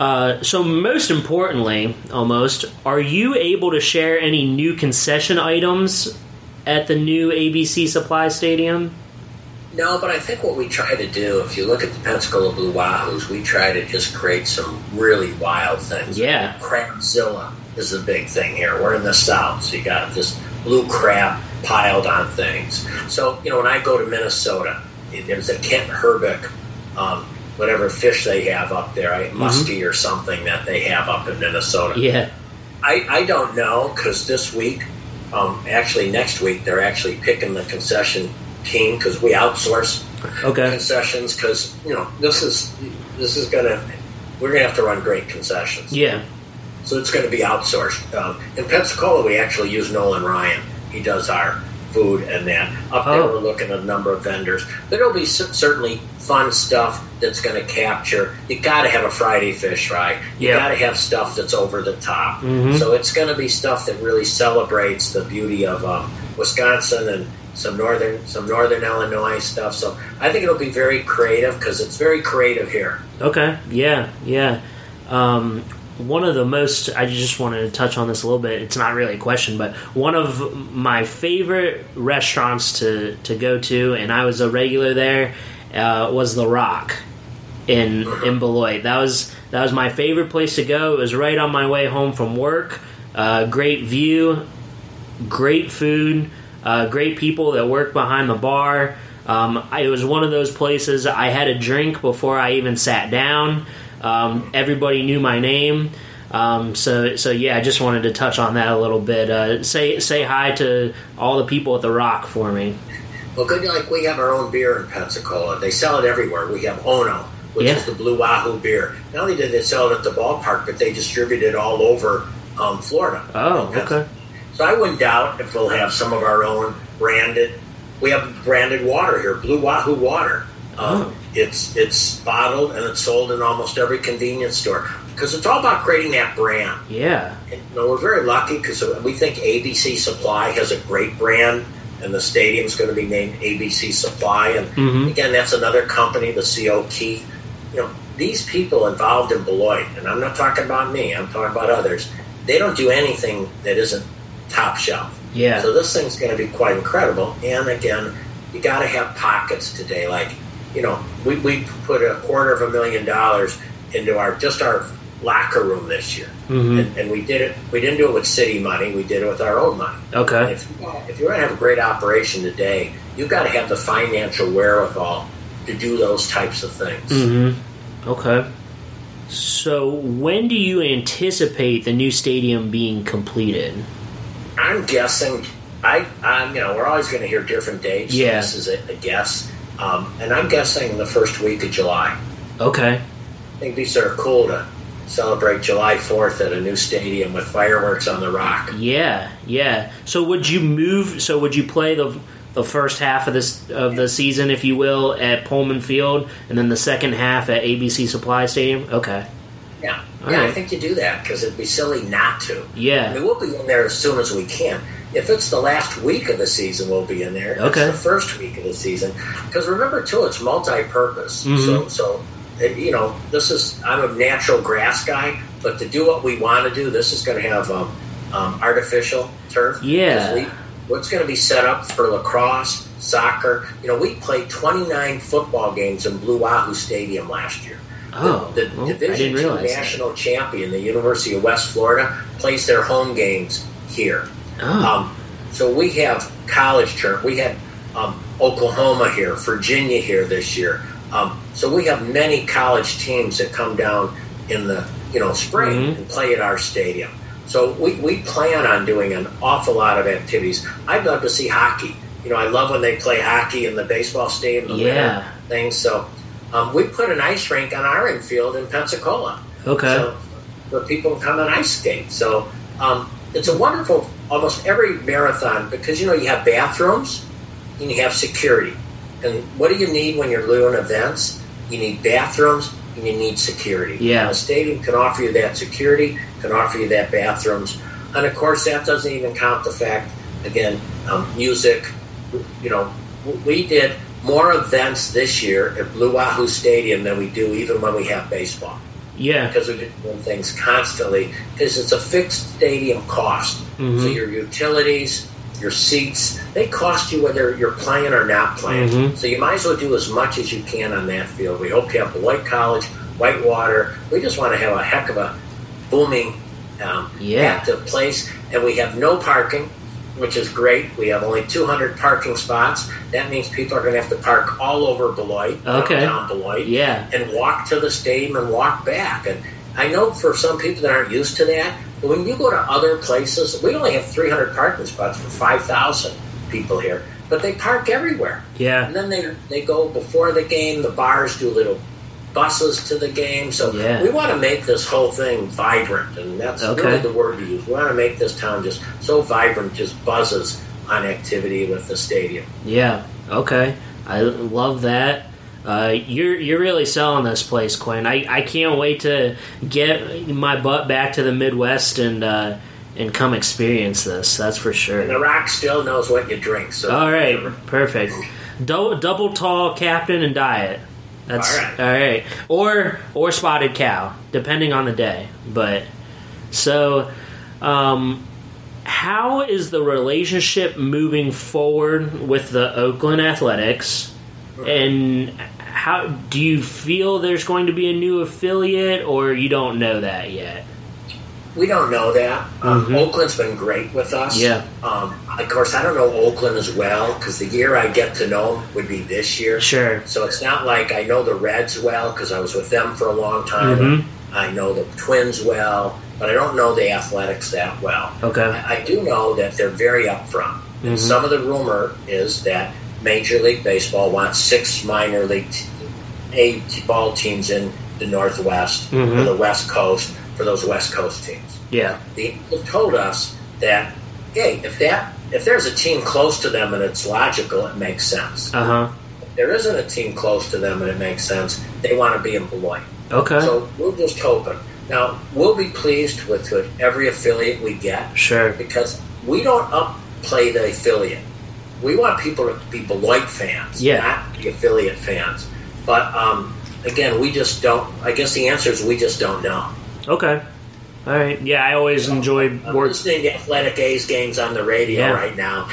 most importantly, almost, are you able to share any new concession items at the new ABC Supply Stadium? No, but I think what we try to do, if you look at the Pensacola Blue Wahoos, we try to just create some really wild things. Yeah. Crapzilla is the big thing here. We're in the South, so you got this blue crap piled on things. So, when I go to Minnesota, there's a Kent Herbeck whatever fish they have up there, musky or something that they have up in Minnesota. Yeah. I don't know, because this week, actually next week, they're actually picking the concession team because we outsource concessions. Because you know this is we're gonna have to run great concessions. Yeah. So it's going to be outsourced. In Pensacola, we actually use Nolan Ryan. He does our food and that. Up there, we're looking at a number of vendors. There'll be certainly fun stuff that's going to capture. You got to have a Friday fish fry. You got to have stuff that's over the top. Mm-hmm. So it's going to be stuff that really celebrates the beauty of Wisconsin and some northern Illinois stuff. So I think it'll be very creative because it's very creative here. Okay. Yeah. Yeah. One of the most, I just wanted to touch on this a little bit, it's not really a question, but one of my favorite restaurants to go to, and I was a regular there, was The Rock in Beloit. That was my favorite place to go. It was right on my way home from work. Great view, great food, great people that work behind the bar. It was one of those places I had a drink before I even sat down. Everybody knew my name, so yeah. I just wanted to touch on that a little bit. Say hi to all the people at The Rock for me. Well, good. Like we have our own beer in Pensacola. They sell it everywhere. We have Ono, which is the Blue Wahoo beer. Not only did they sell it at the ballpark, but they distribute it all over Florida. Oh, okay. So I wouldn't doubt if we'll have some of our own branded. We have branded water here, Blue Wahoo water. It's bottled and it's sold in almost every convenience store because it's all about creating that brand. Yeah, and, you know, we're very lucky because we think ABC Supply has a great brand, and the stadium's going to be named ABC Supply. And again, that's another company, the C.O. Keith. You know, these people involved in Beloit, and I'm not talking about me. I'm talking about others. They don't do anything that isn't top shelf. Yeah. So this thing's going to be quite incredible. And again, you got to have pockets today, like. You know, we put $250,000 into our locker room this year, and we did it. We didn't do it with city money. We did it with our own money. Okay. And if you're going to have a great operation today, you've got to have the financial wherewithal to do those types of things. Mm-hmm. Okay. So when do you anticipate the new stadium being completed? I'm guessing. I'm you know, we're always going to hear different dates. Yeah. This is a guess. And I'm guessing the first week of July. Okay. I think it'd be sort of cool to celebrate July 4th at a new stadium with fireworks on the Rock. Yeah, yeah. So would you play the first half of the season, if you will, at Pullman Field, and then the second half at ABC Supply Stadium? Okay. Yeah. All right. I think you do that because it'd be silly not to. Yeah. I mean, we'll be in there as soon as we can. If it's the last week of the season, we'll be in there. Okay. It's the first week of the season. Because remember, too, it's multi-purpose. Mm-hmm. So, you know, I'm a natural grass guy, but to do what we want to do, this is going to have artificial turf. Yeah. It's going to be set up for lacrosse, soccer. You know, we played 29 football games in Blue Wahoo Stadium last year. The Division II national champion, the University of West Florida, plays their home games here. So we have college turf. We had Oklahoma here, Virginia here this year. So we have many college teams that come down in the spring and play at our stadium. So we plan on doing an awful lot of activities. I'd love to see hockey. You know, I love when they play hockey in the baseball stadium. Things. So we put an ice rink on our infield in Pensacola. Okay. So, where people come and ice skate. So it's a wonderful. Almost every marathon, because you have bathrooms and you have security. And what do you need when you're doing events? You need bathrooms and you need security. Yeah. And the stadium can offer you that security, can offer you that bathrooms. And of course, that doesn't even count the fact, again, music. You know, we did more events this year at Blue Wahoo Stadium than we do even when we have baseball. Yeah, because we're doing things constantly. Because it's a fixed stadium cost. Mm-hmm. So your utilities, your seats, they cost you whether you're playing or not playing. Mm-hmm. So you might as well do as much as you can on that field. We hope to have Beloit College, Whitewater. We just want to have a heck of a booming, active place. And we have no parking, which is great. We have only 200 parking spots. That means people are going to have to park all over Beloit, down Beloit, and walk to the stadium and walk back. And I know for some people that aren't used to that, when you go to other places, we only have 300 parking spots for 5,000 people here, but they park everywhere. Yeah. And then they go before the game. The bars do little buses to the game. So we want to make this whole thing vibrant, and that's really the word to use. We want to make this town just so vibrant, just buzzes on activity with the stadium. Yeah, okay. I love that. You're really selling this place, Quinn. I can't wait to get my butt back to the Midwest and come experience this. That's for sure. And the Rock still knows what you drink. So all right, perfect. Double tall captain and diet. That's all right. Or spotted cow, depending on the day. But so, how is the relationship moving forward with the Oakland Athletics? And how do you feel there's going to be a new affiliate, or you don't know that yet? We don't know that. Oakland's been great with us. Yeah. Of course, I don't know Oakland as well, because the year I get to know them would be this year. Sure. So it's not like I know the Reds well, because I was with them for a long time. I know the Twins well, but I don't know the Athletics that well. Okay. I do know that they're very upfront. And some of the rumor is that Major League Baseball wants 6 minor league A-ball teams in the Northwest or the West Coast for those West Coast teams. Yeah, they told us that, hey, if there's a team close to them and it's logical, it makes sense. If there isn't a team close to them and it makes sense, they want to be in Beloit. Okay, so we're just hoping. Now we'll be pleased with every affiliate we get. Sure, because we don't upplay the affiliate. We want people to be Beloit fans, not the affiliate fans. But, again, we just don't – I guess the answer is we just don't know. Okay. All right. Yeah, I always enjoy – I'm listening to Athletic A's games on the radio right now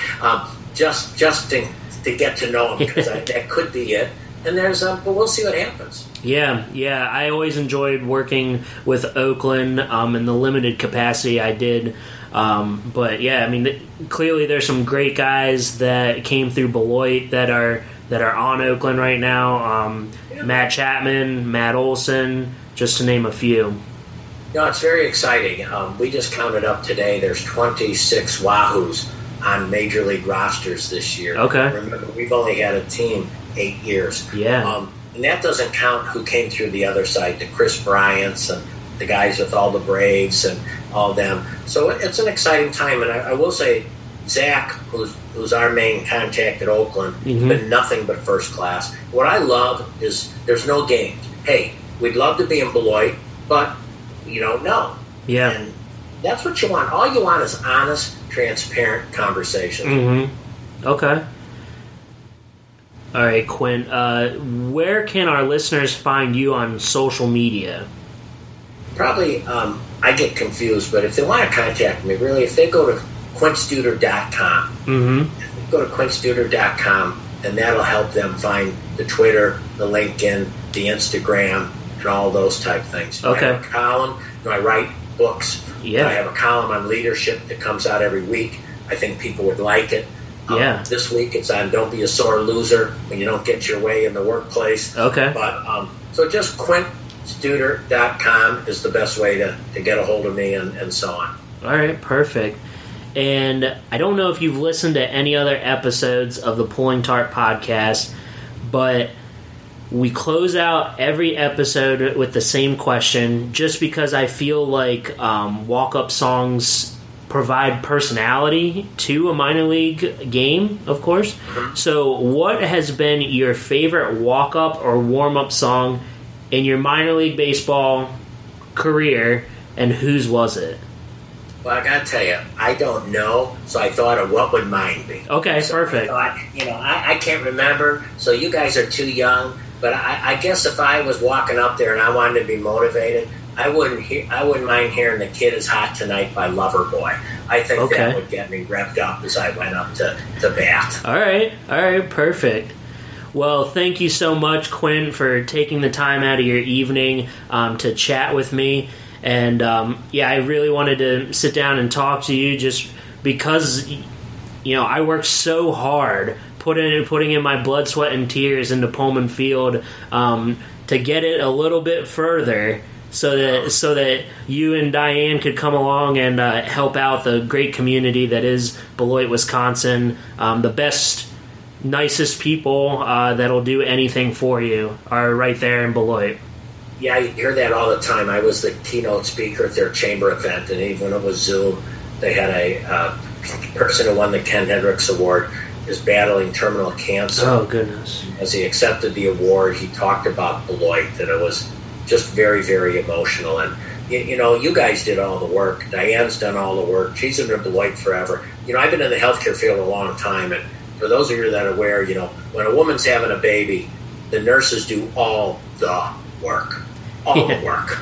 just to get to know them, because that could be it. And there's but we'll see what happens. Yeah. I always enjoyed working with Oakland in the limited capacity I did. But yeah, I mean, clearly there's some great guys that came through Beloit that are on Oakland right now. Matt Chapman, Matt Olson, just to name a few. No, it's very exciting. We just counted up today. There's 26 Wahoos on major league rosters this year. Okay. Remember, we've only had a team 8 years. Yeah. And that doesn't count who came through the other side, the Chris Bryants and the guys with all the Braves and all them. So it's an exciting time. And I will say, Zach, who's our main contact at Oakland, has been nothing but first class. What I love is there's no games. Hey, we'd love to be in Beloit, but you don't know. Yeah. And that's what you want. All you want is honest, transparent conversation. Okay. All right, Quinn, where can our listeners find you on social media? Probably, I get confused, but if they want to contact me, really, if they go to QuintStuder.com, go to QuintStuder.com, and that'll help them find the Twitter, the LinkedIn, the Instagram, and all those type things. Okay. I have a column, and I write books. Yeah. I have a column on leadership that comes out every week. I think people would like it. This week it's on Don't Be a Sore Loser When You Don't Get Your Way in the Workplace. Okay. But so just QuintStuder.com is the best way to get a hold of me and so on. All right, perfect. And I don't know if you've listened to any other episodes of the Pulling Tarp podcast, but we close out every episode with the same question just because I feel like walk-up songs provide personality to a minor league game, of course. So what has been your favorite walk-up or warm-up song in your minor league baseball career, and whose was it? Well, I gotta tell you, I don't know, so I thought of what would mine be. Okay, so perfect. I thought, I can't remember, so you guys are too young, but I guess if I was walking up there and I wanted to be motivated, I wouldn't mind hearing "The Kid Is Hot Tonight" by Loverboy. I think that would get me revved up as I went up to bat. All right, perfect. Well, thank you so much, Quinn, for taking the time out of your evening to chat with me. And I really wanted to sit down and talk to you just because I worked so hard putting in my blood, sweat, and tears into Pullman Field to get it a little bit further. so that you and Diane could come along and help out the great community that is Beloit, Wisconsin. The best, nicest people that'll do anything for you are right there in Beloit. Yeah, I hear that all the time. I was the keynote speaker at their chamber event, and even when it was Zoom, they had a person who won the Ken Hendricks Award is battling terminal cancer. Oh, goodness. As he accepted the award, he talked about Beloit, that it was just very, very emotional. And, you know, you guys did all the work. Diane's done all the work. She's been in Beloit forever. You know, I've been in the healthcare field a long time, and for those of you that are aware, you know, when a woman's having a baby, the nurses do all the work. The work.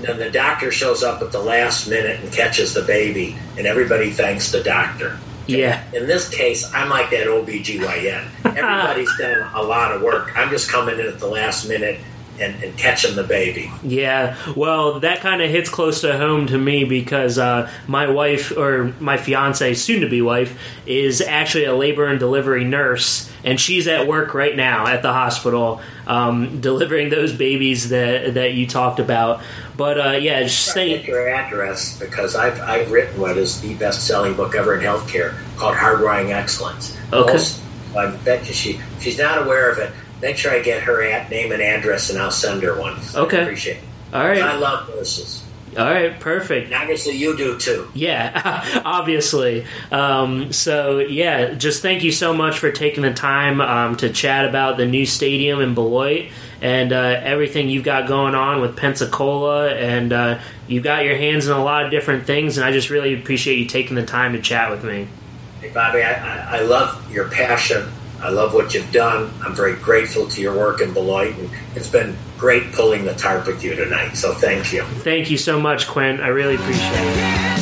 Then the doctor shows up at the last minute and catches the baby, and everybody thanks the doctor. Yeah. In this case, I'm like that OBGYN. Everybody's done a lot of work. I'm just coming in at the last minute and catching the baby. Yeah. Well, that kind of hits close to home to me because my wife, or my fiancée, soon-to-be wife, is actually a labor and delivery nurse, and she's at work right now at the hospital delivering those babies that you talked about. But, yeah, just think. Your address, because I've written what is the best-selling book ever in healthcare called Hardwiring Excellence. Okay. Most, I bet you she's not aware of it. Make sure I get her name and address, and I'll send her one. Okay. I appreciate it. All right. I love nurses. All right, perfect. And obviously, you do, too. Yeah, obviously. So, yeah, just thank you so much for taking the time to chat about the new stadium in Beloit and everything you've got going on with Pensacola. And you've got your hands in a lot of different things, and I just really appreciate you taking the time to chat with me. Hey, Bobby, I love your passion. I love what you've done. I'm very grateful to your work in Beloit, and it's been great pulling the tarp with you tonight, so thank you. Thank you so much, Quint. I really appreciate it.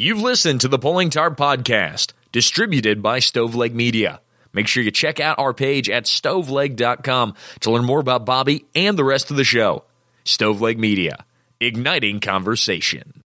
You've listened to the Pulling Tarp Podcast, distributed by Stoveleg Media. Make sure you check out our page at stoveleg.com to learn more about Bobby and the rest of the show. Stoveleg Media, igniting conversation.